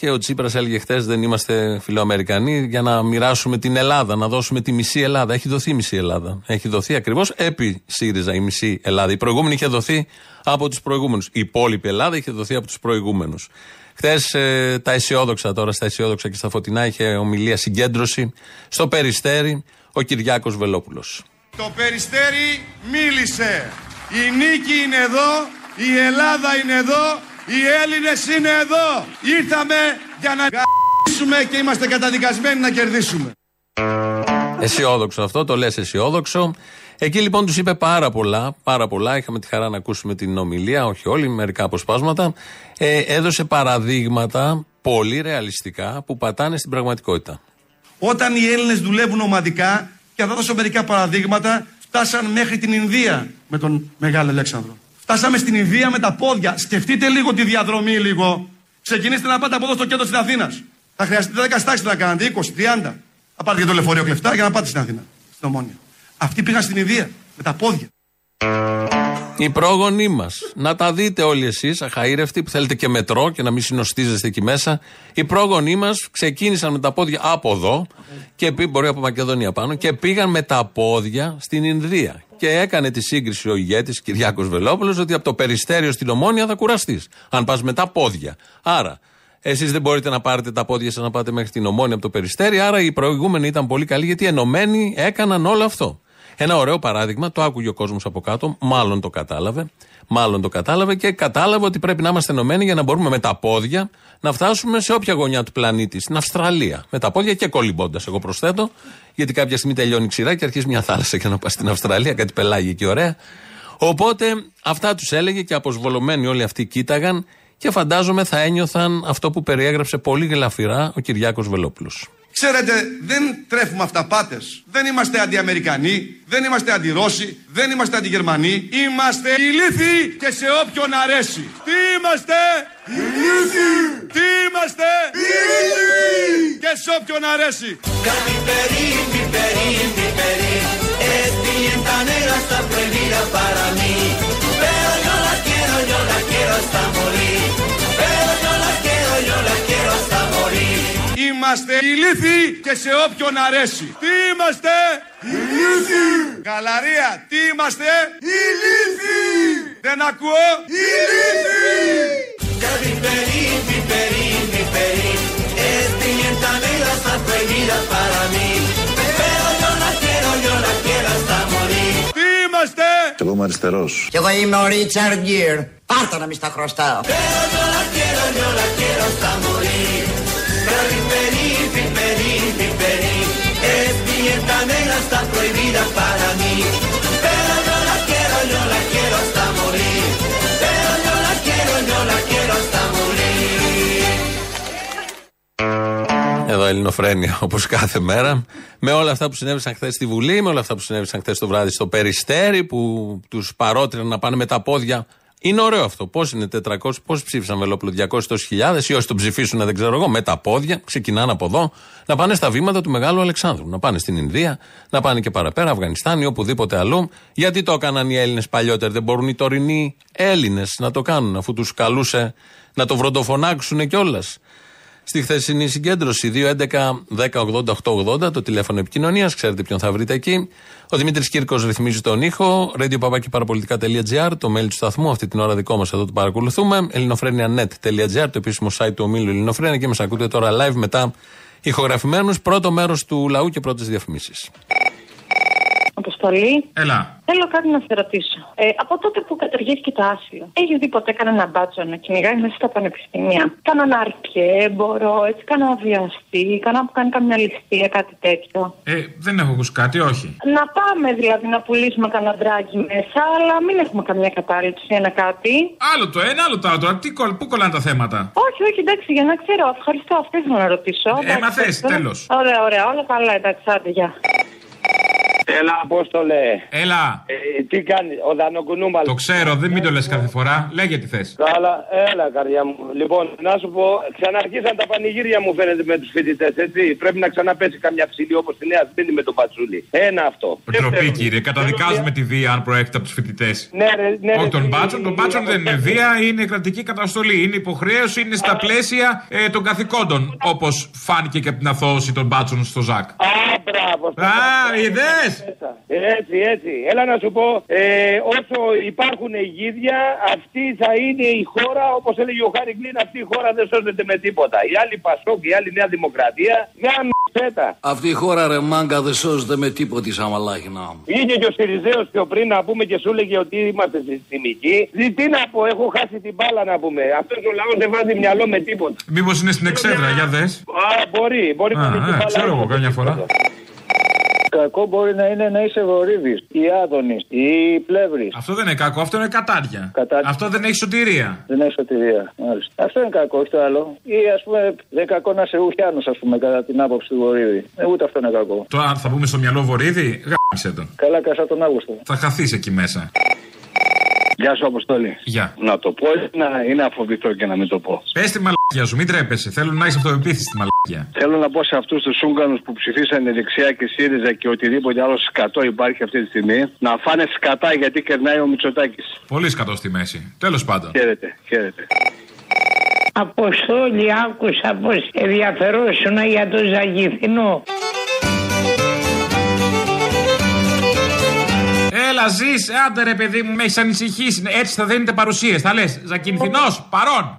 Και ο Τσίπρας έλεγε χτες: δεν είμαστε φιλοαμερικανοί για να μοιράσουμε την Ελλάδα, να δώσουμε τη μισή Ελλάδα. Έχει δοθεί η μισή Ελλάδα. Έχει δοθεί ακριβώς επί ΣΥΡΙΖΑ η μισή Ελλάδα. Η προηγούμενη είχε δοθεί από τους προηγούμενους. Η υπόλοιπη Ελλάδα είχε δοθεί από τους προηγούμενους. Χτες ε, τα αισιόδοξα τώρα, στα αισιόδοξα και στα φωτεινά, είχε ομιλία συγκέντρωση στο Περιστέρι ο Κυριάκος Βελόπουλος. Το Περιστέρι μίλησε. Η νίκη είναι εδώ, η Ελλάδα είναι εδώ. Οι Έλληνες είναι εδώ! Ήρθαμε για να κερδίσουμε και είμαστε καταδικασμένοι να κερδίσουμε. Αισιόδοξο αυτό, το λες αισιόδοξο. Εκεί λοιπόν τους είπε πάρα πολλά, πάρα πολλά. Είχαμε τη χαρά να ακούσουμε την ομιλία, όχι όλοι, μερικά αποσπάσματα. Ε, έδωσε παραδείγματα πολύ ρεαλιστικά που πατάνε στην πραγματικότητα. Όταν οι Έλληνες δουλεύουν ομαδικά, και θα δώσω μερικά παραδείγματα, φτάσαν μέχρι την Ινδία με τον Μεγάλο Αλέξανδρο. Φτάσαμε στην Ινδία με τα πόδια. Σκεφτείτε λίγο τη διαδρομή, λίγο. Ξεκινήστε να πάτε από εδώ στο κέντρο της Αθήνας. Θα χρειαστείτε δέκα στάξεις να κάνετε, είκοσι, τριάντα. Θα πάτε και το λεωφορείο κλεφτά για να πάτε στην Αθήνα, στην Ομόνια. Αυτοί πήγαν στην Ινδία με τα πόδια. Οι πρόγονοί μας. Να τα δείτε όλοι εσείς, αχαήρευτοι, που θέλετε και μετρό και να μην συνοστίζεστε εκεί μέσα. Οι πρόγονοί μας ξεκίνησαν με τα πόδια από εδώ, και πήγαν, μπορεί από Μακεδονία πάνω, και πήγαν με τα πόδια στην Ινδία. Και έκανε τη σύγκριση ο ηγέτης Κυριάκος Βελόπουλος ότι από το Περιστέριο στην Ομόνια θα κουραστείς, αν πας με τα πόδια. Άρα, εσείς δεν μπορείτε να πάρετε τα πόδια σας να πάτε μέχρι την Ομόνια από το Περιστέρι. Άρα, οι προηγούμενοι ήταν πολύ καλοί γιατί ενωμένοι έκαναν όλο αυτό. Ένα ωραίο παράδειγμα, το άκουγε ο κόσμος από κάτω, μάλλον το κατάλαβε. Μάλλον το κατάλαβε και κατάλαβε ότι πρέπει να είμαστε ενωμένοι για να μπορούμε με τα πόδια να φτάσουμε σε όποια γωνιά του πλανήτη, στην Αυστραλία. Με τα πόδια και κολυμπώντας, εγώ προσθέτω, γιατί κάποια στιγμή τελειώνει ξηρά και αρχίζει μια θάλασσα για να πας στην Αυστραλία, κάτι πελάγει εκεί ωραία. Οπότε αυτά τους έλεγε και αποσβολωμένοι όλοι αυτοί κοίταγαν και φαντάζομαι θα ένιωθαν αυτό που περιέγραψε πολύ γλαφυρά ο Κυριάκος Βελόπουλος. Ξέρετε, δεν τρέφουμε αυταπάτες. Δεν είμαστε αντιαμερικανοί, δεν είμαστε αντιρώσοι, δεν είμαστε αντιγερμανοί. Είμαστε ηλίθιοι και σε όποιον αρέσει. Τι είμαστε? Ηλίθιοι! Τι είμαστε? Ηλίθιοι! Και σε όποιον αρέσει. Είμαστε ηλίθιοι και σε όποιον αρέσει. Τι είμαστε? Ηλίθιοι! Γαλαρία, τι είμαστε? Ηλίθιοι! Δεν ακούω? Ηλίθιοι! Κάτι περί, μη περί, μη περί. Έστι εντανέλα στα πενίδα παρά μη. Pero yo la quiero, yo la quiero hasta morir. Τι είμαστε? Κι εγώ είμαι αριστερός. Κι εγώ είμαι ο Ρίτσαρντ Γκίρ. Πάρτα να μη στα χρωστάω. Pero yo la quiero, yo la quiero hasta morir. Εδώ Ελληνοφρένεια, όπως κάθε μέρα, με όλα αυτά που συνέβησαν χθες στη Βουλή, με όλα αυτά που συνέβησαν χθες το βράδυ στο Περιστέρι, που τους παρότριναν να πάνε με τα πόδια. Είναι ωραίο αυτό. Πώς είναι τετρακόσιοι, πώς ψήφισαν Βελόπουλο, διακόσιες χιλιάδες ή όσοι τον ψηφίσουν, δεν ξέρω εγώ, με τα πόδια, ξεκινάνε από εδώ, να πάνε στα βήματα του Μεγάλου Αλεξάνδρου. Να πάνε στην Ινδία, να πάνε και παραπέρα, Αφγανιστάν ή οπουδήποτε αλλού. Γιατί το έκαναν οι Έλληνες παλιότερα, δεν μπορούν οι τωρινοί Έλληνες να το κάνουν, αφού τους καλούσε να το βροντοφωνάξουν κιόλας. Στη χθεσινή συγκέντρωση δύο έντεκα δέκα ογδόντα οκτώ ογδόντα, το τηλέφωνο επικοινωνίας, ξέρετε ποιον θα βρείτε εκεί. Ο Δημήτρης Κύρκος ρυθμίζει τον ήχο, radio παπάκι παραπολιτικά τελεία τζι άρ, το mail του σταθμού, αυτή την ώρα δικό μας εδώ το παρακολουθούμε, ελληνοφρένια τελεία net τελεία τζι άρ, το επίσημο site του ομίλου Ελληνοφρένια, και μας ακούτε τώρα live μετά ηχογραφημένους. Πρώτο μέρος του λαού και πρώτες διαφημίσεις. Αποστολή. Έλα. Θέλω κάτι να σε ρωτήσω. Ε, από τότε που καταργήθηκε το άσυλο, έχει δει ποτέ κανένα μπάτσο να κυνηγάει μέσα στα πανεπιστήμια? Κάναν αρκέμπορο, έτσι, κανένα βιαστή, κανένα που κάνει καμιά ληστεία, κάτι τέτοιο? Ε, δεν έχω ακούσει κάτι, όχι. Να πάμε δηλαδή να πουλήσουμε κανένα ντράγκι μέσα, αλλά μην έχουμε καμιά κατάληψη, ένα κάτι. Άλλο το ένα, άλλο το άλλο. Τι, πού κολλάνε τα θέματα? Όχι, όχι, εντάξει, για να ξέρω. Ευχαριστώ, αυτές να ρωτήσω. Ε, ε μα θες, τέλος. Ωραία, ωραία, όλα καλά, εντάξει, άντε, γεια. Έλα, Απόστολε. Έλα. Ε, τι κάνει, ο Δανοκουνούμαλ. Το ξέρω, δεν μην το λες κάθε φορά. Λέγε τι θες. Καλά, έλα, καρδιά μου. Λοιπόν, να σου πω, ξαναρχίσαν τα πανηγύρια μου, φαίνεται, με τους φοιτητές, έτσι. Πρέπει να ξαναπέσει καμιά ψηλή όπως τη Νέα Σμύρνη με το πατσούλι. Ένα αυτό. Τροπή, κύριε. Καταδικάζουμε τη βία αν προέρχεται από τους φοιτητές. Ναι, ρε, ναι, όχι τον μπάτσον. Τον μπάτσον δεν είναι βία, είναι κρατική καταστολή. Είναι υποχρέωση, είναι στα πλαίσια ε, των καθηκόντων. Όπως φάνηκε και από την αθώωση των μπάτσων στο ΖΑΚ. Α, έτσι, έτσι. Έλα να σου πω, ε, όσο υπάρχουν γίδια, αυτή θα είναι η χώρα, όπως έλεγε ο Χάρη Κλίν, αυτή η χώρα δεν σώζεται με τίποτα. Η άλλη Πασόκ, η άλλη Νέα Δημοκρατία, μια μ***τέτα. Αυτή η χώρα, ρε μάγκα, δεν σώζεται με τίποτη σαμαλάχινα. Βγήκε και ο Σιριζέος πιο πριν να πούμε και σου έλεγε ότι είμαστε συστημικοί. Δι, τι να πω, έχω χάσει την μπάλα να πούμε. Αυτός ο λαός δεν βάζει μυαλό με τίποτα. Μήπως είναι στην εξέδρα, για δες. Α, μπορεί, μπορεί να είναι. Α, ξέρω εγώ καμιά φορά. Κακό μπορεί να είναι να είσαι Βορύδης ή Άδωνις ή Πλεύρης. Αυτό δεν είναι κακό, αυτό είναι κατάρια. Κατάρια. Αυτό δεν έχει σωτηρία. Δεν έχει σωτηρία, μάλιστα. Αυτό είναι κακό, όχι το άλλο. Ή ας πούμε, δεν κακό να είσαι Ουχιάνος, ας πούμε, κατά την άποψη του Βορύδη. Ε, ούτε αυτό είναι κακό. Τώρα θα πούμε στο μυαλό Βορύδη, γάμισε τον. Καλά, κάσα τον Αύγουστο. Θα χαθείς εκεί μέσα. Γεια σου, Αποστόλη. Γεια. Να το πω ή να, να φοβηθώ και να μην το πω? Πες τη μαλακία σου, μην τρέπεσαι. Θέλω να έχεις αυτοεπίθεση στη μαλακία. Θέλω να πω σε αυτούς τους Ούγγανους που ψηφίσανε δεξιά και ΣΥΡΙΖΑ και οτιδήποτε άλλο σκατό υπάρχει αυτή τη στιγμή, να φάνε σκατά γιατί κερνάει ο Μητσοτάκης. Πολύ σκατό στη μέση. Τέλος πάντων. Χαίρετε, χαίρετε. Αποστόλη, άκουσα πως ενδιαφερόσουνα για το Ζαγιθινό. Έλα, ζεις, άντε ρε παιδί μου, με έχεις ανησυχήσει. Έτσι θα δίνετε παρουσίες. Θα λες Ζακυνθινός, παρών.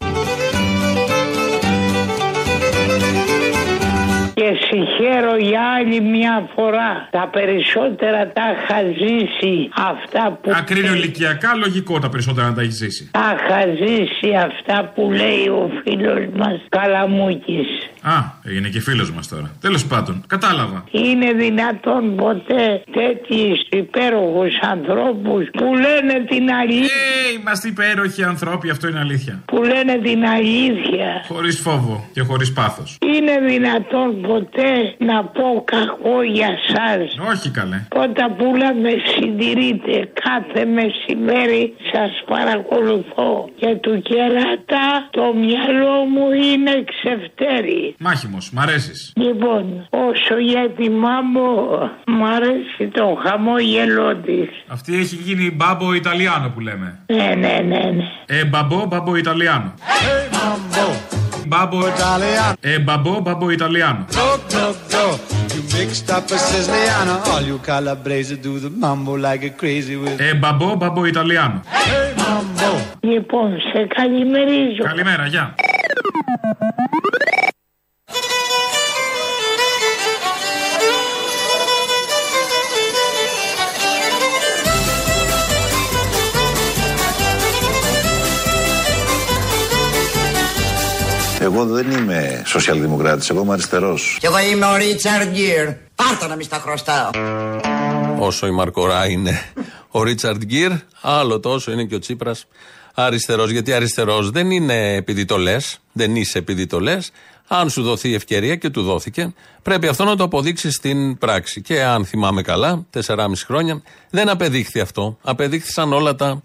Και συγχαίρω για άλλη μια φορά. Τα περισσότερα τα είχα ζήσει αυτά που. Ακρίνιο ηλικιακά, λογικό τα περισσότερα να τα έχει ζήσει. Τα είχα ζήσει αυτά που λέει ο φίλος μας Καλαμούκης. Α, έγινε και φίλος μας τώρα. Τέλος πάντων, κατάλαβα. Είναι δυνατόν ποτέ τέτοιους υπέροχους ανθρώπους που λένε την αλήθεια? Ε, είμαστε υπέροχοι ανθρώποι, αυτό είναι αλήθεια. Που λένε την αλήθεια. Χωρίς φόβο και χωρίς πάθος. Είναι δυνατόν ποτέ να πω κακό για σας? Όχι καλέ. Όταν πουλά με συντηρείτε κάθε μεσημέρι, σας παρακολουθώ. Και του κεράτα το μυαλό μου είναι ξεφτέρι. Μάχημος, μ' αρέσεις. Λοιπόν, όσο για τη Μάμπο, μ' αρέσει το χαμόγελό της. Αυτή έχει γίνει μπάμπο Ιταλιάνο που λέμε. Ναι, ναι, ναι, ναι. Ε, μπαμπο, μπαμπο Ιταλιάνο. Ε, μπαμπο, μπαμπο Ιταλιάνο. Ε, μπαμπο, μπαμπο Ιταλιάνο. Ε, μπαμπο, μπαμπο Ιταλιάνο. Λοιπόν, σε καλημερίζω. Καλημέρα, γεια. Εγώ δεν είμαι σοσιαλδημοκράτης, εγώ είμαι αριστερός. Και εγώ είμαι ο Ρίτσαρντ Γκίρ. Πάρτο να μη στα χρωστάω. Όσο η Μαρκορά είναι ο Ρίτσαρντ Γκίρ, άλλο τόσο είναι και ο Τσίπρας αριστερός. Γιατί αριστερός δεν είναι επειδή το λες, δεν είσαι επειδή το λες. Αν σου δοθεί η ευκαιρία, και του δόθηκε, πρέπει αυτό να το αποδείξει στην πράξη. Και αν θυμάμαι καλά, τεσσεράμισι χρόνια δεν απεδείχθη αυτό. Απεδείχθησαν όλα τα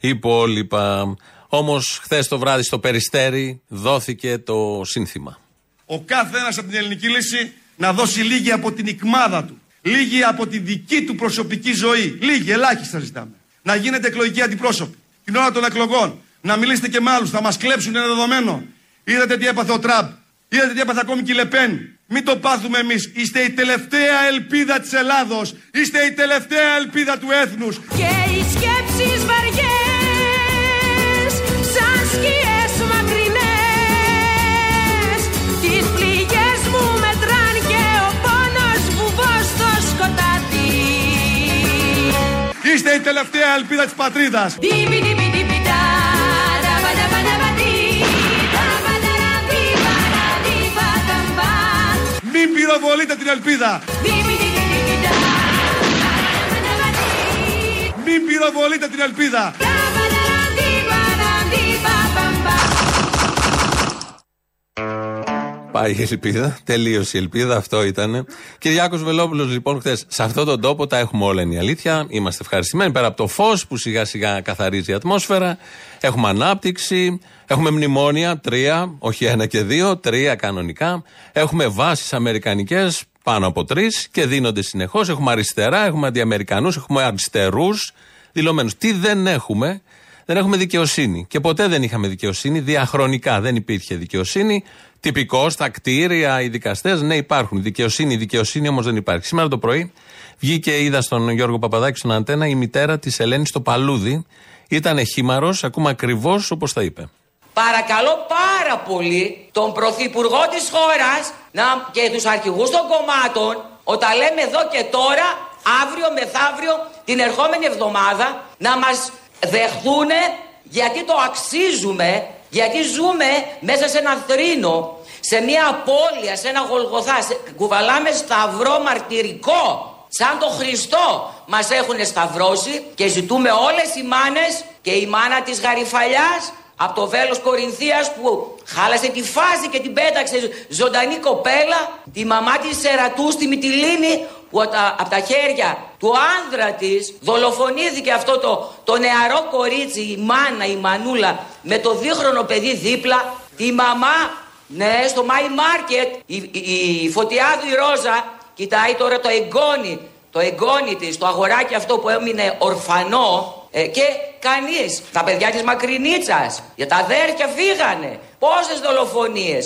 υπόλοιπα. Όμως χθες το βράδυ στο Περιστέρι δόθηκε το σύνθημα. Ο κάθε ένας από την Ελληνική Λύση να δώσει λίγη από την ικμάδα του, λίγη από τη δική του προσωπική ζωή, λίγη, ελάχιστα ζητάμε. Να γίνετε εκλογικοί αντιπρόσωποι. Την ώρα των εκλογών, να μιλήσετε και με άλλους, θα μας κλέψουν ένα δεδομένο. Είδατε τι έπαθε ο Τραμπ, είδατε τι έπαθε ακόμη και η Λεπέν. Μην το πάθουμε εμείς. Είστε η τελευταία ελπίδα της Ελλάδος, είστε η τελευταία ελπίδα του έθνους. Και οι σκέψεις βαριές. Είστε η τελευταία ελπίδα της πατρίδας. Μην πυροβολείτε την ελπίδα. Μην πυροβολείτε την ελπίδα. Πάει η ελπίδα, τελείωσε η ελπίδα, αυτό ήτανε. Κυριάκος Βελόπουλος λοιπόν χθες, σε αυτόν τον τόπο τα έχουμε όλα, είναι η αλήθεια. Είμαστε ευχαριστημένοι πέρα από το φως που σιγά σιγά καθαρίζει η ατμόσφαιρα. Έχουμε ανάπτυξη, έχουμε μνημόνια, τρία, όχι ένα και δύο, τρία κανονικά. Έχουμε βάσεις αμερικανικές, πάνω από τρεις και δίνονται συνεχώς. Έχουμε αριστερά, έχουμε αντιαμερικανούς, έχουμε αριστερούς δηλωμένους. Τι δεν έχουμε? Δεν έχουμε δικαιοσύνη. Και ποτέ δεν είχαμε δικαιοσύνη. Διαχρονικά δεν υπήρχε δικαιοσύνη. Τυπικώς, τα κτίρια, οι δικαστές, ναι, υπάρχουν. Δικαιοσύνη, δικαιοσύνη όμως δεν υπάρχει. Σήμερα το πρωί βγήκε, είδα στον Γιώργο Παπαδάκη στον Αντένα, η μητέρα της Ελένης στο Παλούδι. Ήτανε χήμαρος, ακούμε ακριβώς όπως τα είπε. Παρακαλώ πάρα πολύ τον πρωθυπουργό της χώρας και τους αρχηγούς των κομμάτων, όταν λέμε εδώ και τώρα, αύριο μεθαύριο, την ερχόμενη εβδομάδα, να μας δεχθούνε, γιατί το αξίζουμε, γιατί ζούμε μέσα σε ένα θρήνο, σε μια απώλεια, σε ένα Γολγοθά, σε... κουβαλάμε σταυρό μαρτυρικό, σαν τον Χριστό μας έχουν σταυρώσει, και ζητούμε όλες οι μάνες, και η μάνα της Γαριφαλιάς από το βέλος Κορινθίας που χάλασε τη φάση και την πέταξε ζωντανή κοπέλα, τη μαμά της Σερατού στη Μυτιλήνη, που από τα χέρια του άνδρα της δολοφονήθηκε αυτό το, το νεαρό κορίτσι, η μάνα, η μανούλα, με το δίχρονο παιδί δίπλα, τη μαμά, ναι, στο Μάι Μάρκετ, η, η, η Φωτιάδου η Ρόζα, κοιτάει τώρα το εγγόνι, το εγγόνι της, το αγοράκι αυτό που έμεινε ορφανό, ε, και κανείς, τα παιδιά της Μακρινίτσας, για τα αδέρφια φύγανε, πόσες δολοφονίες.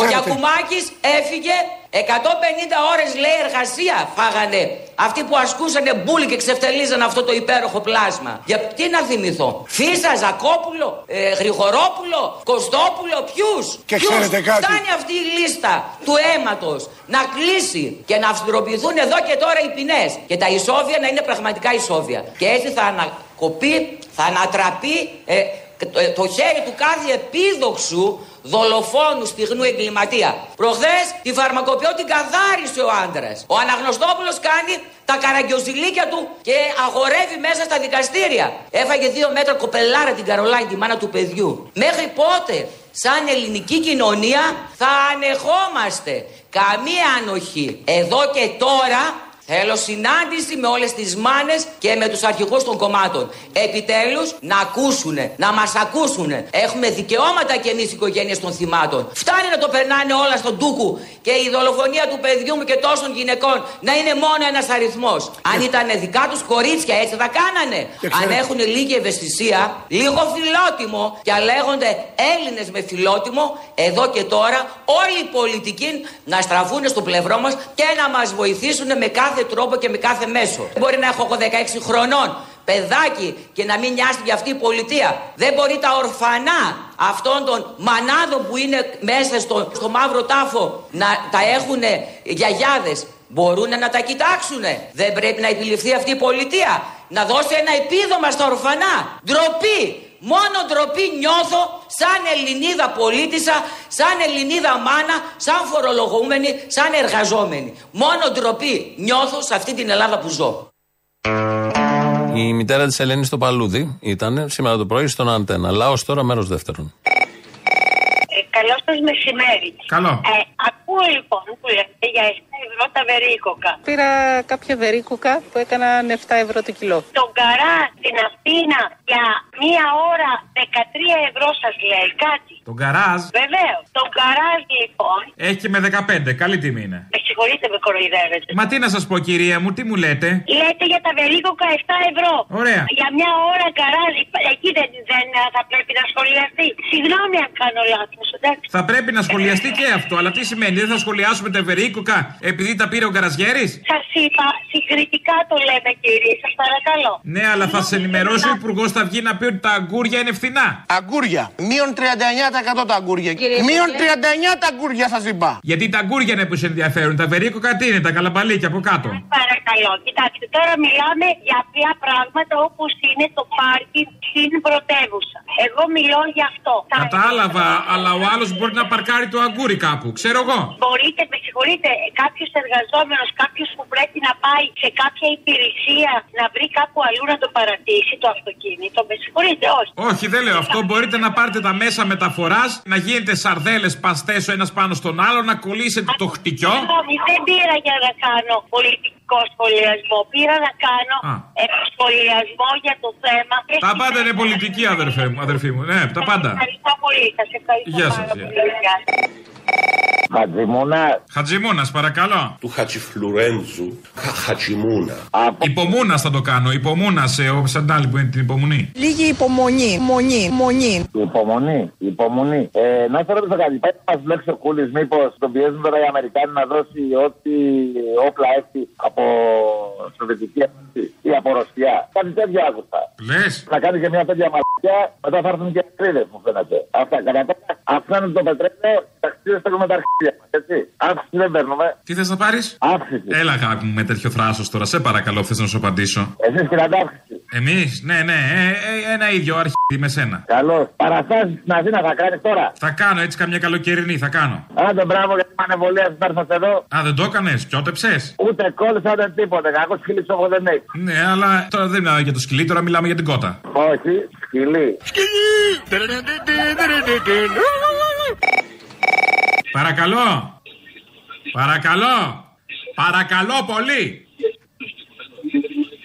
Ο Γιακουμάκης έφυγε, εκατόν πενήντα ώρες λέει εργασία φάγανε αυτοί που ασκούσανε μπούλι και ξεφτελίζανε αυτό το υπέροχο πλάσμα. Για τι να θυμηθώ? Φίσα, Ζακόπουλο, ε, Γρηγορόπουλο, Κοστόπουλο, ποιους? Και ποιους? Ξέρετε κάτι? Φτάνει αυτή η λίστα του αίματος να κλείσει και να αυστηροποιηθούν εδώ και τώρα οι ποινές και τα ισόβια να είναι πραγματικά ισόβια. Και έτσι θα ανακοπεί, θα ανατραπεί ε, το, ε, το χέρι του κάθε επίδοξου δολοφόνου στιγνού εγκληματία. Προχθές τη φαρμακοποιό την καθάρισε ο άντρας. Ο Αναγνωστόπουλος κάνει τα καραγκιοζηλίκια του και αγορεύει μέσα στα δικαστήρια. Έφαγε δύο μέτρα κοπελάρα την Καρολάιν, τη μάνα του παιδιού. Μέχρι πότε, σαν ελληνική κοινωνία, θα ανεχόμαστε καμία ανοχή? Εδώ και τώρα θέλω συνάντηση με όλες τις μάνες και με τους αρχηγούς των κομμάτων. Επιτέλους να ακούσουνε, να μας ακούσουνε. Έχουμε δικαιώματα κι εμείς οι οικογένειες των θυμάτων. Φτάνει να το περνάνε όλα στον τούκου και η δολοφονία του παιδιού μου και τόσων γυναικών να είναι μόνο ένας αριθμός. Αν ήταν δικά τους κορίτσια έτσι θα κάνανε. Αν έχουν λίγη ευαισθησία, λίγο φιλότιμο και λέγονται Έλληνες με φιλότιμο, εδώ και τώρα όλοι οι πολιτικοί να στραφούν στο πλευρό μας και να μας βοηθήσουν με κάθε τρόπο και με κάθε μέσο. Δεν μπορεί να έχω εγώ δεκαέξι χρονών παιδάκι και να μην νοιάζει για αυτή η πολιτεία. Δεν μπορεί τα ορφανά αυτών των μανάδων που είναι μέσα στο, στο μαύρο τάφο να τα έχουν γιαγιάδες. Μπορούν να τα κοιτάξουνε. Δεν πρέπει να επιληφθεί αυτή η πολιτεία. Να δώσει ένα επίδομα στα ορφανά. Ντροπή. Μόνο ντροπή νιώθω σαν Ελληνίδα πολίτησα, σαν Ελληνίδα μάνα, σαν φορολογούμενη, σαν εργαζόμενη. Μόνο ντροπή νιώθω σε αυτή την Ελλάδα που ζω. Η μητέρα της Ελένης στο Παλούδι ήταν σήμερα το πρωί στον Αντένα. Λαός τώρα, μέρος δεύτερον. Καλό σας μεσημέρι. Καλό. Ε, ακούω λοιπόν που λέτε για επτά ευρώ τα βερίκοκα. Πήρα κάποια βερίκοκα που έκαναν επτά ευρώ το κιλό. Τον Καρά στην Αθήνα για μία ώρα δεκατρία ευρώ σας λέει κάτι. Τον Καράζ. Βεβαίως. Τον Καράζ λοιπόν. Έχει και με δεκαπέντε. Καλή τιμή είναι. Με συγχωρείτε με κοροϊδεύετε. Μα τι να σας πω κυρία μου, τι μου λέτε. Λέτε για τα βερίκοκα επτά ευρώ. Ωραία. Για μια ώρα Καράζ εκεί δεν, δεν θα πρέπει να σχολιαστεί. Συγγνώμη αν κάνω λάθος. Θα πρέπει να σχολιαστεί και αυτό. Αλλά τι σημαίνει, δεν θα σχολιάσουμε τα βερίκοκα επειδή τα πήρε ο Καραζιέρης? Σας είπα, συγκριτικά το λέμε κύριε, σας παρακαλώ. Ναι, αλλά θα σε ενημερώσει ο υπουργός, θα βγει να πει ότι τα αγκούρια είναι φθηνά. Αγκούρια. Μείον τριάντα εννιά τοις εκατό τα αγκούρια. Μείον τριάντα εννιά τοις εκατό τα αγκούρια σας είπα. Γιατί τα αγκούρια είναι που σε ενδιαφέρουν, τα βερίκοκα τι είναι, τα καλαμπαλίκια από κάτω. Σας παρακαλώ, κοιτάξτε, τώρα μιλάμε για απλά πράγματα όπως είναι το πάρκι στην πρωτεύουσα. Εγώ μιλώ γι' αυτό. Κατάλαβα, αλλά ο άλλος μπορεί να παρκάρει το αγκούρι κάπου, ξέρω εγώ. Μπορείτε, με συγχωρείτε, κάποιος εργαζόμενος, κάποιος που πρέπει να πάει σε κάποια υπηρεσία να βρει κάπου αλλού να το παρατήσει το αυτοκίνητο, με συγχωρείτε, όχι. Όχι, δεν λέω αυτό. Μπορείτε να πάρετε τα μέσα μεταφοράς, να γίνετε σαρδέλες παστές ο ένας πάνω στον άλλο, να κολλήσετε το χτυκιό. Δεν πήρα για να κάνω πολιτικό σχολιασμό, πήρα να κάνω σχολιασμό για το θέμα. Τα πάντα είναι πολιτική, αδερφέ μου, αδερφή μου. Ναι, τα πάντα. Ευχαριστώ πολύ, σας ευχαριστώ. Γεια σας. Χατζημούνα. Χατζημούνα, παρακαλώ. Του Χατζηφλούρεντζου. Χατζημούνα. Υπομούνα θα το κάνω. Υπομούνα σε όψαντάλι που είναι την υπομονή. Λίγη υπομονή. Μονή. Μονή. Υπομονή. Υπομονή. Ε, να σα ρωτήσω κάτι. Πέτει μα λέξει ο Κούλη, μήπω τον πιέζουν τώρα οι Αμερικάνοι να δώσει ό,τι όπλα έχει από Σοβιετική Ένωση ή από Ρωσία? Κάτι τέτοια άκουσα. Λε. Να κάνει και μια τέτοια μαλακιά, μετά θα έρθουν και κρίδε μου φαίνεται. Αυτά καταπέτα. Αφού το πετρέλαιο, τα κτίρια θέλουμε τα αρχή. Αύξηση δεν παίρνουμε. Τι θες να πάρεις? Αύξηση. Έλα, αγάπη μου, με τέτοιο θράσος τώρα. Σε παρακαλώ, θες να σου απαντήσω. Εσείς κρατάτε αύξηση. Εμείς, ναι, ναι, ε, ε, ένα ίδιο αρχίδι με σένα. Καλώς. Παραστάσεις στην Αθήνα θα κάνεις τώρα? Θα κάνω έτσι καμιά καλοκαιρινή, θα κάνω. Άντε, μπράβο για την ανεβολία σου, θα έρθω εδώ. Α, δεν το έκανες, κιότεψες. Ούτε κόλλησα, ούτε τίποτα. Κακό σκυλί σου δεν έχει. Ναι, αλλά τώρα δεν μιλάμε για το σκυλί, τώρα μιλάμε για την κότα. Όχι, σκυλί. Παρακαλώ! Παρακαλώ! Παρακαλώ πολύ!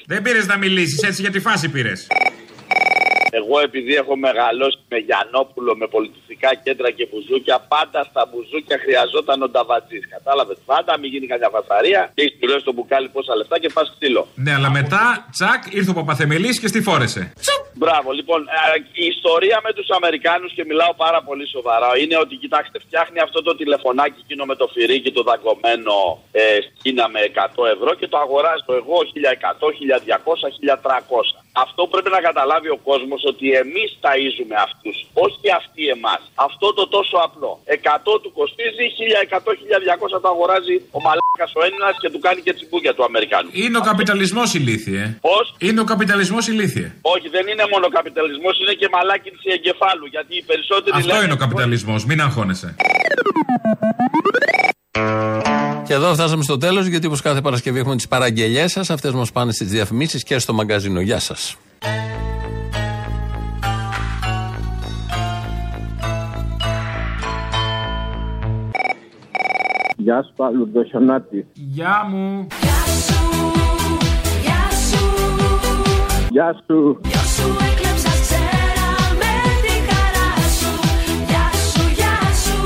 Δεν πήρες να μιλήσεις, έτσι για τη φάση πήρες. Εγώ επειδή έχω μεγαλώσει με Γιαννόπουλο, με πολιτιστικά κέντρα και μπουζούκια, πάντα στα μπουζούκια χρειαζόταν ο Νταβατζής. Κατάλαβες, πάντα μην γίνει καμιά φασαρία και έχεις τουλάχιστον μπουκάλι πόσα λεφτά και πας στείλω. Ναι, αλλά από μετά, τσακ, ήρθε ο Παπαθεμελής και στη φόρεσε. Τσουκ! Μπράβο, λοιπόν, η ιστορία με τους Αμερικάνους και μιλάω πάρα πολύ σοβαρά είναι ότι, κοιτάξτε, φτιάχνει αυτό το τηλεφωνάκι εκείνο με το φυρίκι το δαγκωμένο ε, στην Κίνα με εκατό ευρώ και το αγοράζω εγώ χίλια εκατό, χίλια διακόσια, χίλια τριακόσια. Αυτό πρέπει να καταλάβει ο κόσμος, ότι εμείς ταΐζουμε αυτούς, όχι αυτοί εμάς. Αυτό το τόσο απλό. εκατό του κοστίζει, χίλια εκατό με χίλια διακόσια το αγοράζει ο μαλάκας ο Έλληνας και του κάνει και τσιμπούκια του Αμερικάνου. Είναι ο καπιταλισμός ηλίθιε. Πώς? Είναι ο καπιταλισμός ηλίθιε. Όχι, δεν είναι μόνο καπιταλισμός, είναι και μαλάκινση εγκεφάλου. Γιατί οι περισσότεροι. Αυτό λένε... είναι ο καπιταλισμός, μην αγχώνεσαι. Και εδώ φτάσαμε στο τέλος, γιατί όπως κάθε Παρασκευή έχουμε τις παραγγελιές σας. Αυτές μας πάνε στις διαφημίσεις και στο μαγκαζίνο. Γεια σας. Γεια σου Παλουρδοχιονάτη. Γεια μου. Γεια σου, γεια σου. Γεια σου. Γεια σου έκλεψα ξέρα με την χαρά σου. Γεια σου, γεια σου.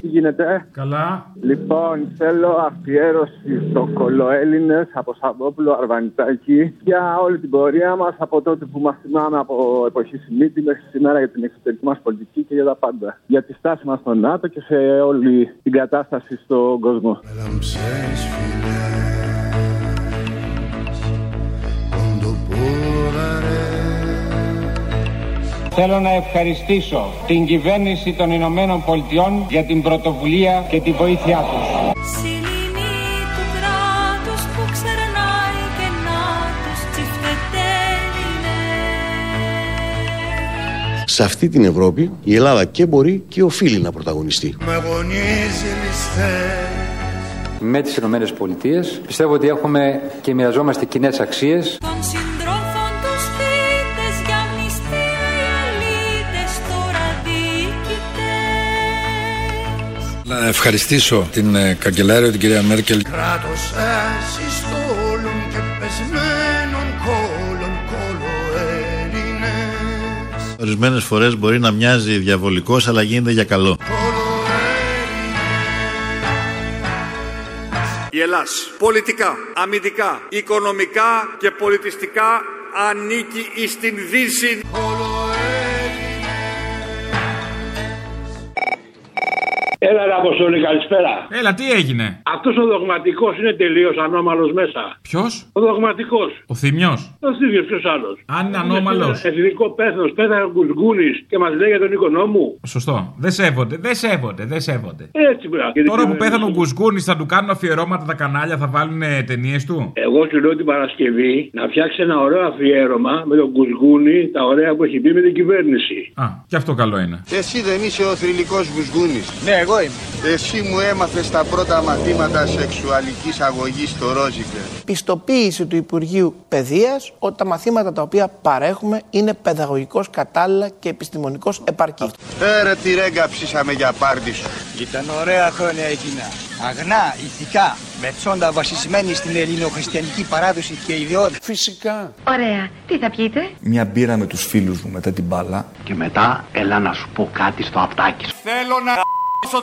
Τι γίνεται? Καλά. Λοιπόν, θέλω αφιέρωση στο Κολοέλληνες από Σαβόπουλο, Αρβανιτάκη, για όλη την πορεία μας από τότε που μας θυμάμαι από εποχή Σιμήτη μέχρι σήμερα, για την εξωτερική μας πολιτική και για τα πάντα. Για τη στάση μας στο ΝΑΤΟ και σε όλη την κατάσταση στον κόσμο. Θέλω να ευχαριστήσω την κυβέρνηση των Ηνωμένων Πολιτειών για την πρωτοβουλία και τη βοήθειά τους. Σιλήνη του κράτους που ξερνάει και να τους τσιφτετέλινες. Σε αυτή την Ευρώπη η Ελλάδα και μπορεί και οφείλει να πρωταγωνιστεί. Με γονίζει ληστές. Με τις Ηνωμένες Πολιτείες πιστεύω ότι έχουμε και μοιραζόμαστε κοινές αξίες. Να ευχαριστήσω την ε, καγκελάριο, την κυρία Μέρκελ. Κράτος ασυστόλων και πεσμένων κόλων κολοέλληνες. Ορισμένες φορές μπορεί να μοιάζει διαβολικός, αλλά γίνεται για καλό. Η Ελλάς πολιτικά, αμυντικά, οικονομικά και πολιτιστικά ανήκει στην Δύση. Έλα ρε Ραποστόλη, καλησπέρα. Έλα, τι έγινε? Αυτός ο δογματικός είναι τελείως ανώμαλος μέσα. Ποιος? Ο δογματικός. Ο Θημιός. Ο Θημιός, ποιος άλλος? Αν είναι ανώμαλος. Εθνικό πέθνος, πέθανε ο Γκουσκούνης και μας λέει για τον Οικονόμου. Σωστό. Δεν σέβονται, δεν σέβονται, δεν σέβονται. Έτσι πράγμα. Τώρα που πέθανε ο Γκουσκούνης θα του κάνουν αφιερώματα τα κανάλια, θα βάλουν ταινίες του. Εγώ σου λέω την Παρασκευή να φτιάξει ένα ωραίο αφιέρωμα με τον Γκουσκούνη, τα ωραία που έχει πει με την κυβέρνηση. Α, και αυτό καλό είναι. Εσύ δεν είσαι ο θρυλικός Γκουσκούνης? Ναι. Εσύ μου έμαθες τα πρώτα μαθήματα σεξουαλικής αγωγής στο Ρόζιγκερ. Πιστοποίηση του Υπουργείου Παιδείας ότι τα μαθήματα τα οποία παρέχουμε είναι παιδαγωγικώς κατάλληλα και επιστημονικώς επαρκή. Έρε τη ρέγκα ψήσαμε για πάρτι σου. Ήταν ωραία χρόνια εκείνα. Αγνά, ηθικά, με τσόντα βασισμένη στην ελληνοχριστιανική παράδοση και ιδιότητα. Φυσικά. Ωραία. Τι θα πιείτε? Μια μπύρα με τους φίλους μου μετά την μπάλα. Και μετά έλα να σου πω κάτι στο απτάκι σου. Θέλω να...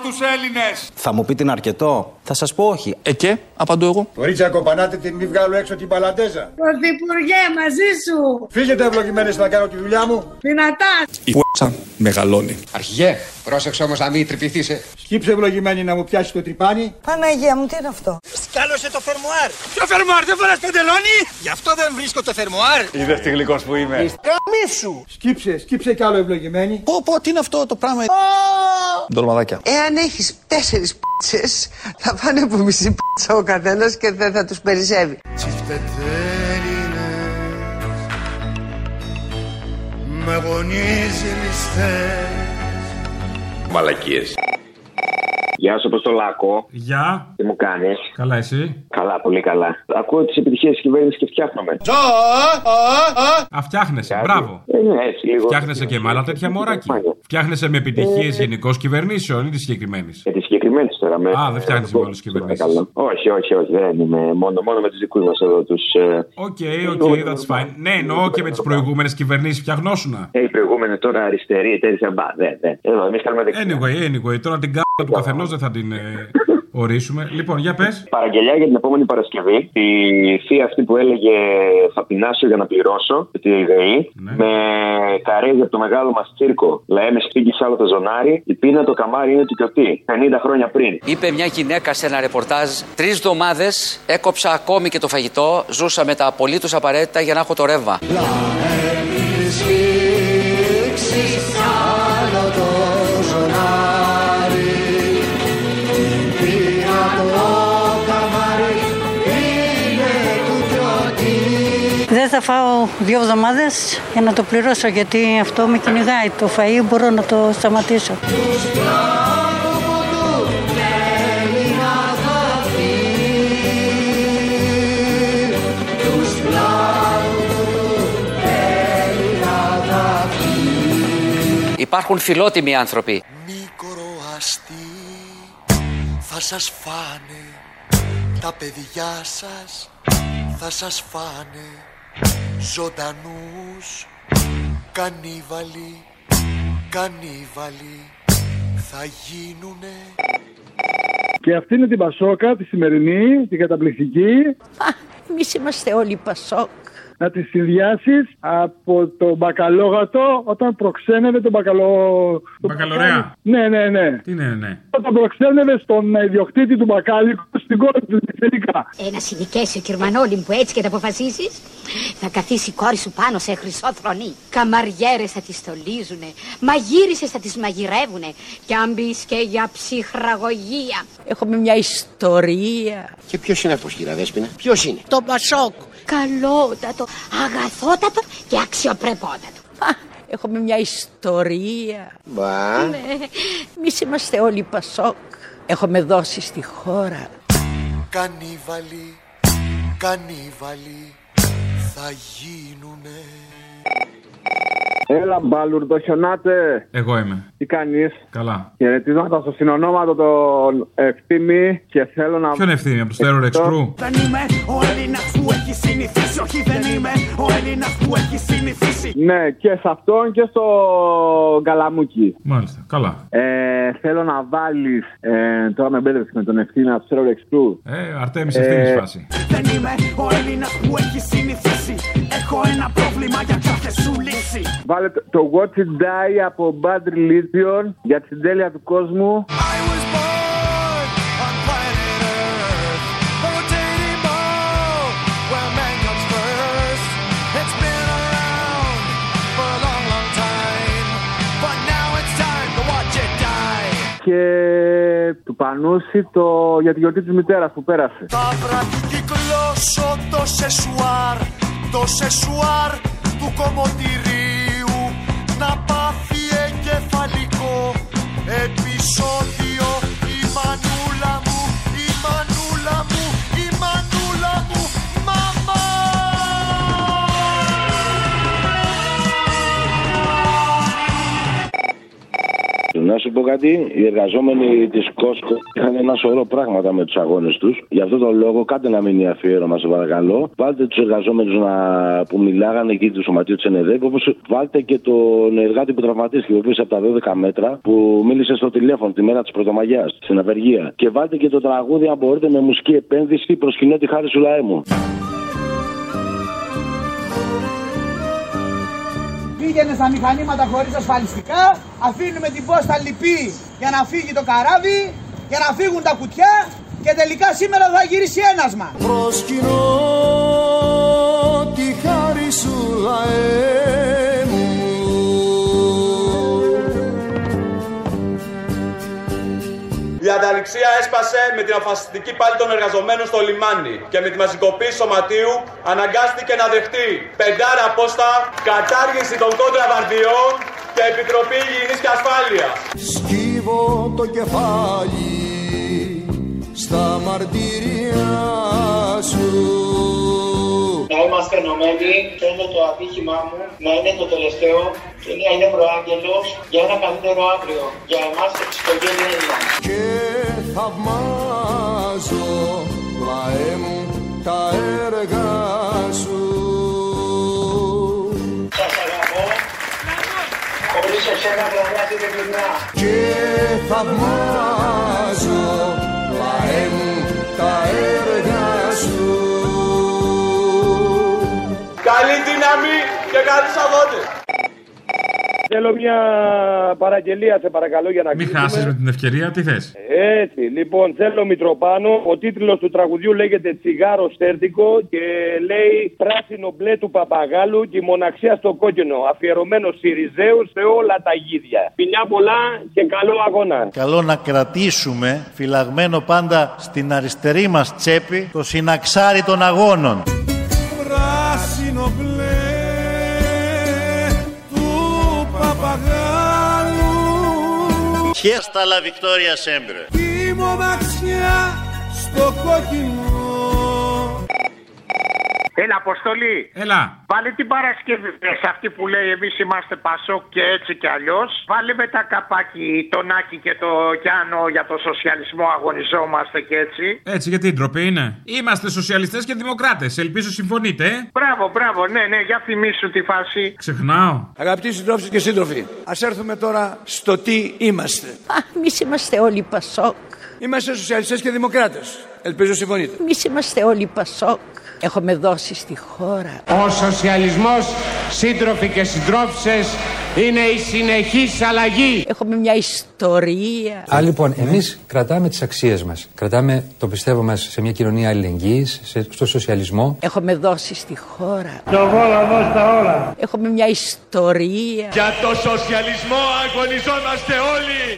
τους Έλληνες. Θα μου πείτε αρκετό? Θα σας πω όχι. Ε και, απαντώ εγώ. Ρίτσα κοπανάτε την, μη βγάλω έξω την παλαντέζα. Πρωθυπουργέ, μαζί σου. Φύγετε ευλογημένες να κάνω τη δουλειά μου. Δυνατά. Η π***α μεγαλώνει. Αρχηγέ, πρόσεξε όμως να μην τρυπηθείς. Σκύψε ευλογημένη να μου πιάσει το τρυπάνι. Παναγία μου, τι είναι αυτό? Σκάλωσε το φερμοάρ. Ποιο φερμοάρ, δεν φοράς παντελόνι? Γι' αυτό δεν βρίσκω το φερμοάρ. Είδες τι γλυκός που είμαι. Καμίσου. Σκύψε, σκύψε κι άλλο ευλογημένη. Πω πω, τι είναι αυτό το πράγμα? Ντολμαδάκια. Εάν έχεις τέσσερις π***τσες, θα πάνε από μισή π***τσα ο καθένας και δεν θα τους περισσεύει. Τσιφτετέλινες, με γονίζει ληστές. Μαλακίες. Γεια σου, Αποστολάκο. Γεια. Τι μου κάνεις? Καλά, εσύ? Καλά, πολύ καλά. Ακούω τις επιτυχίες της κυβέρνησης και φτιάχνομαι. Α, φτιάχνεσαι, μπράβο. Ε, ναι, έτσι λίγο. Φτιάχνεσαι και με άλλα τέτοια μωράκι. Φτιάχνεσαι με επιτυχίες γενικώς κυβερνήσεων ή τη συγκεκριμένη? Ε, τη συγκεκριμένη τώρα με. Α, δεν φτιάχνεσαι με όλες τις κυβερνήσεις. Όχι, όχι, όχι. Δεν είμαι. Μόνο, μόνο με τους δικούς μας εδώ τους. Οκ, οκ, that's fine. Ναι, εννοώ και με τις προηγούμενες κυβερνήσεις φτιαχνόσουνα. Ε, οι προηγούμενες τώρα αριστεροί, τέτοια μπα. Anyway, anyway, τώρα την κα... του καθενός δεν θα την. ορίσουμε. Λοιπόν, για πες. Παραγγελιά για την επόμενη Παρασκευή. Τη θεία αυτή που έλεγε θα πεινάσω για να πληρώσω, τη ΔΕΗ. Ναι. Με καρέζι από το μεγάλο μας τσίρκο. Λέμε σπίτι άλλο το ζωνάρι. Η πείνα το καμάρι είναι του Κιωτή. πενήντα χρόνια πριν. Είπε μια γυναίκα σε ένα ρεπορτάζ. Τρεις εβδομάδες έκοψα ακόμη και το φαγητό. Ζούσα με τα απολύτως απαραίτητα για να έχω το ρεύμα. Δεν θα φάω δύο εβδομάδες για να το πληρώσω, γιατί αυτό με κυνηγάει. Το φαΐ μπορώ να το σταματήσω. Υπάρχουν φιλότιμοι άνθρωποι. Μικροαστή θα σας φάνε, τα παιδιά σας θα σας φάνε, ζωντανούς κανίβαλοι, κανίβαλοι θα γίνουνε. Και αυτή είναι την Πασόκα, τη σημερινή, την καταπληκτική. Α, εμείς είμαστε όλοι Πασόκ. Να τις συνδυάσεις από το μπακαλόγατο όταν προξένευε τον μπακαλο... Μπακαλωρέα. Ναι, ναι, ναι. Τι ναι, ναι. Όταν προξένευε στον ιδιοκτήτη του μπακάλικου στην κόρη του τελικά. Ε, να συνοικέσει ο Κυρμανόλη που έτσι και τα αποφασίσεις, θα καθίσει η κόρη σου πάνω σε χρυσό θρονί. Καμαριέρες θα τις στολίζουνε, μαγείρισες θα τις μαγειρεύουνε και αν μπεις και για ψυχραγωγία. Έχουμε μια ιστορία. Και ποιος είναι αυτός, κυρία Δέσποινα, ποιος είναι? Το Πασόκ. Καλότατο, αγαθότατο και αξιοπρεπότατο. Α, έχουμε μια ιστορία. Μπα. Ναι, εμείς είμαστε όλοι Πασόκ. Έχουμε δώσει στη χώρα. Κανίβαλοι, κανίβαλοι θα γίνουνε. Έλα μπάλουρντο, χιονάτε. Εγώ είμαι. Τι κάνεις? Καλά. Χαιρετίζοντα στο συνονόματο τον Ευθύμη και θέλω να... Ποιον Ευθύμη, από τους Terror Ex Crew? Δεν είμαι ο Έλληνας που έχει συνηθίσει. Όχι, δεν είμαι ο Έλληνας που έχει συνηθίσει. Ναι, και σε αυτόν και στο Καλαμούκι. Μάλιστα, καλά. Ε, θέλω να βάλεις... Ε, τώρα με μπέδευση με τον Ευθύμη από τους Terror Ex Crew. Ε, Αρτέμις Ευθύμης φάση. Δεν είμαι ο Έλληνας που έχει συνηθίσει. Έχω ένα πρόβλημα για κάθε σου λύση. Βάλε το Watch It Die από Bad Religion για την τέλεια του κόσμου. Και του Πανούση το... για τη γιορτή της μητέρας που πέρασε. Θα βραδικυκλώσω το σεσουάρ, το σεσουάρ του κομμωτηρίου, να πάθει εγκεφαλικό επεισόδιο. Η μανούλα μου, η μανούλα μου, η μανούλα μου, μαμά. Να σου πω κάτι, οι εργαζόμενοι της Κόσκο είχαν ένα σωρό πράγματα με τους αγώνες τους. Γι' αυτό τον λόγο κάντε να μείνει αφιέρωμα, σε παρακαλώ. Βάλτε τους εργαζόμενους να... που μιλάγανε εκεί του σωματείου της ΕΝΕΔΕΚ, όπως βάλτε και τον εργάτη που τραυματίστηκε, ο οποίος από τα δώδεκα μέτρα που μίλησε στο τηλέφωνο τη μέρα της Πρωτομαγιάς, στην απεργία. Και βάλτε και το τραγούδι, αν μπορείτε, με μουσική επένδυση προς κοινό τη χάρη σου λαέ μου. Πήγαινε στα μηχανήματα χωρίς ασφαλιστικά, αφήνουμε την πόστα λυπή για να φύγει το καράβι, για να φύγουν τα κουτιά και τελικά σήμερα θα γυρίσει ένασμα. Προσκυνώ τη χάρη σου λαέ μου, η ανταληξία έσπασε με την αφασιστική πάλη των εργαζομένων στο λιμάνι και με τη μαζικοποίηση σωματείου αναγκάστηκε να δεχτεί πεντάρα απόστα, κατάργηση των κόντραβανδιών και Επιτροπή Υγιεινής και Ασφάλειας. Σκύβω το κεφάλι στα μαρτύρια σου. Να είμαστε ενωμένοι, θέλω το ατύχημά μου να είναι το τελευταίο και να είναι προάγγελος για ένα καλύτερο αύριο, για εμάς και τις οικογένειές μας. Και θαυμάζω, λαέ μου, τα έργα σου. Σας αγαπώ, χωρίς εσένα δεν θα την εκλειμνά. Και θαυμάζω, λαέ Καλή δύναμη και καλούς αγώνες. Θέλω μια παραγγελία, σε παρακαλώ, για να μην κλείσουμε. Μην χάσεις με την ευκαιρία, τι θες. Έτσι, λοιπόν, θέλω Μητροπάνο. Ο τίτλος του τραγουδιού λέγεται Τσιγάρο Στέρτικο και λέει πράσινο μπλε του παπαγάλου και η μοναξιά στο κόκκινο. Αφιερωμένο Σιριζέου σε όλα τα γίδια. Φιλιά πολλά και καλό αγώνα. Καλό να κρατήσουμε φυλαγμένο πάντα στην αριστερή μας τσέπη το συναξάρι των αγώνων. Πράσινο μπλε. Χέστα λα Βικτόρια Σέμπρε. Η μοναξιά στο κόκκινο. Έλα, Αποστολή. Έλα. Βάλε την Παρασκευή. Σε αυτή που λέει εμείς είμαστε Πασόκ και έτσι κι αλλιώς. Βάλε με τα καπάκι, τον Άκη και το Γιάννο για το σοσιαλισμό αγωνιζόμαστε και έτσι. Έτσι, γιατί η ντροπή είναι. Είμαστε σοσιαλιστές και δημοκράτες. Ελπίζω συμφωνείτε. Ε? Μπράβο, μπράβο, ναι, ναι, για θυμίσου τη φάση. Ξεχνάω. Αγαπητοί συντρόφοι και σύντροφοι, ας έρθουμε τώρα στο τι είμαστε. Α, εμείς είμαστε όλοι Πασόκ. Είμαστε σοσιαλιστές και δημοκράτες. Ελπίζω συμφωνείτε. Εμείς είμαστε όλοι Πασόκ. Έχουμε δώσει στη χώρα. Ο σοσιαλισμός, σύντροφοι και συντρόφισσες, είναι η συνεχής αλλαγή. Έχουμε μια ιστορία. Α, λοιπόν, εμείς κρατάμε τις αξίες μας. Κρατάμε το πιστεύω μας σε μια κοινωνία αλληλεγγύης, σε, στο σοσιαλισμό. Έχουμε δώσει στη χώρα. Το βόλα στα όλα. Έχουμε μια ιστορία. Για το σοσιαλισμό αγωνιζόμαστε όλοι.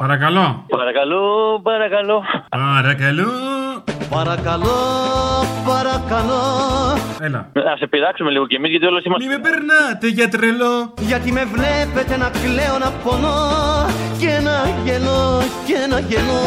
Παρακαλώ. Παρακαλώ, παρακαλώ. Παρακαλώ. Παρακαλώ, παρακαλώ. Έλα. Να σε πειράξουμε λίγο κι εμείς γιατί όλος είμαστε. Μη με περνάτε για τρελό. Γιατί με βλέπετε να κλαίω, να πονώ και να γελώ, και να γελώ.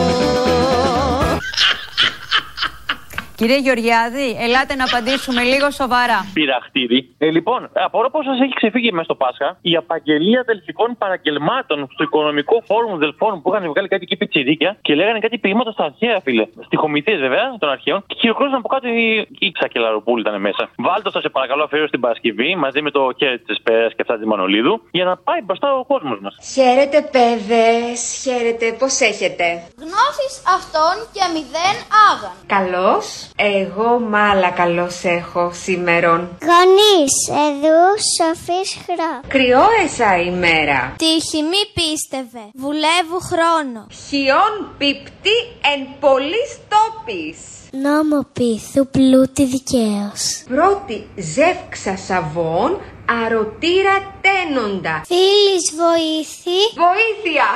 Κύριε Γεωργιάδη, ελάτε να απαντήσουμε λίγο σοβαρά. Πειραχτήρι. Ε, λοιπόν, απορώ πως σας έχει ξεφύγει μέσα στο Πάσχα η απαγγελία αδελφικών παραγγελμάτων στο οικονομικό φόρουμ αδελφών που είχαν βγάλει κάτι εκεί πιτσιρίκια και λέγανε κάτι ποιήματα στα αρχαία, φίλε. Στιχομηθείες βέβαια των αρχαίων. Και χειροκρότησαν από κάτω οι, οι Ξακελαροπούλοι ήταν μέσα. Βάλτε το, σας παρακαλώ, αφιέρωση την Παρασκευή μαζί με το χέρι της Πέρας και αυτά της Μανολίδου για να πάει μπροστά ο κόσμος μας. Χαίρετε, παιδες, χαίρετε, πώς έχετε. Γνώσεις αυτών και μηδέν άγαν. Καλώς. Εγώ μάλα καλώς έχω σήμερον. Γονείς, εδούς, σοφής χρό. Κρυό εσά ημέρα. Τύχη μη πίστευε, βουλεύου χρόνο. Χιόν πιπτή εν πολλής τόπης. Νόμο πείθου πλούτη δικαίως. Πρώτη ζεύξα σαβών, αρωτήρα τένοντα. Φίλης βοήθη. Βοήθεια,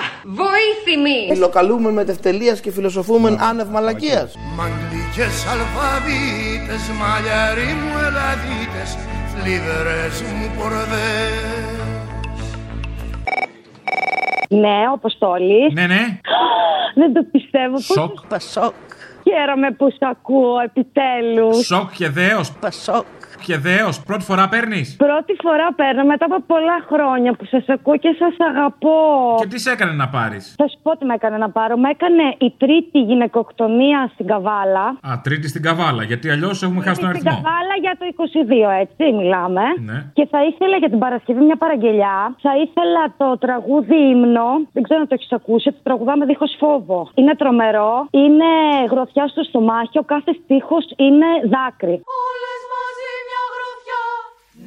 βοήθημη. Υλοκαλούμεν μετευτελείας και φιλοσοφούμεν άνευ μαλακίας. Μαγκλικές αλφαβήτες, μαλλιαροί μου ελαδίτες, θλιβερές μου πορδές. Ναι, ο Αποστόλης. Ναι, ναι. Δεν το πιστεύω. Σοκ. Πασόκ. Χαίρομαι που σ' ακούω επιτέλους. Σοκ και δέος. Πασόκ. Και δέος, πρώτη φορά παίρνεις. Πρώτη φορά παίρνω μετά από πολλά χρόνια που σας ακούω και σας αγαπώ. Και τι σε έκανε να πάρεις? Θα σου πω τι με έκανε να πάρω. Με έκανε η τρίτη γυναικοκτονία στην Καβάλα. Α, τρίτη στην Καβάλα, γιατί αλλιώς έχουμε χάσει τον αριθμό. Στην Καβάλα για το είκοσι δύο, έτσι μιλάμε. Ναι. Και θα ήθελα για την Παρασκευή μια παραγγελιά. Θα ήθελα το τραγούδι Ύμνο. Δεν ξέρω αν το έχεις ακούσει. Το τραγουδάμε δίχως φόβο. Είναι τρομερό. Είναι γροθιά στο στομάχι. Ο κάθε στίχος είναι δάκρυ. Όλες μαζί.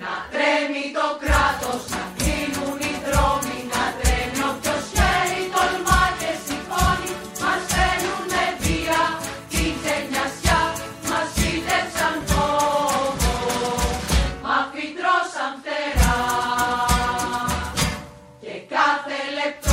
Να τρέμει το κράτος, να κλείνουν οι δρόμοι, να τρέμει όποιος χέρι τολμά και σηκώνει. Μας φαίνουνε βία, την ξενιασιά, μας φύτεψαν φόβο, μα φυτρώσαν φτερά και κάθε λεπτό.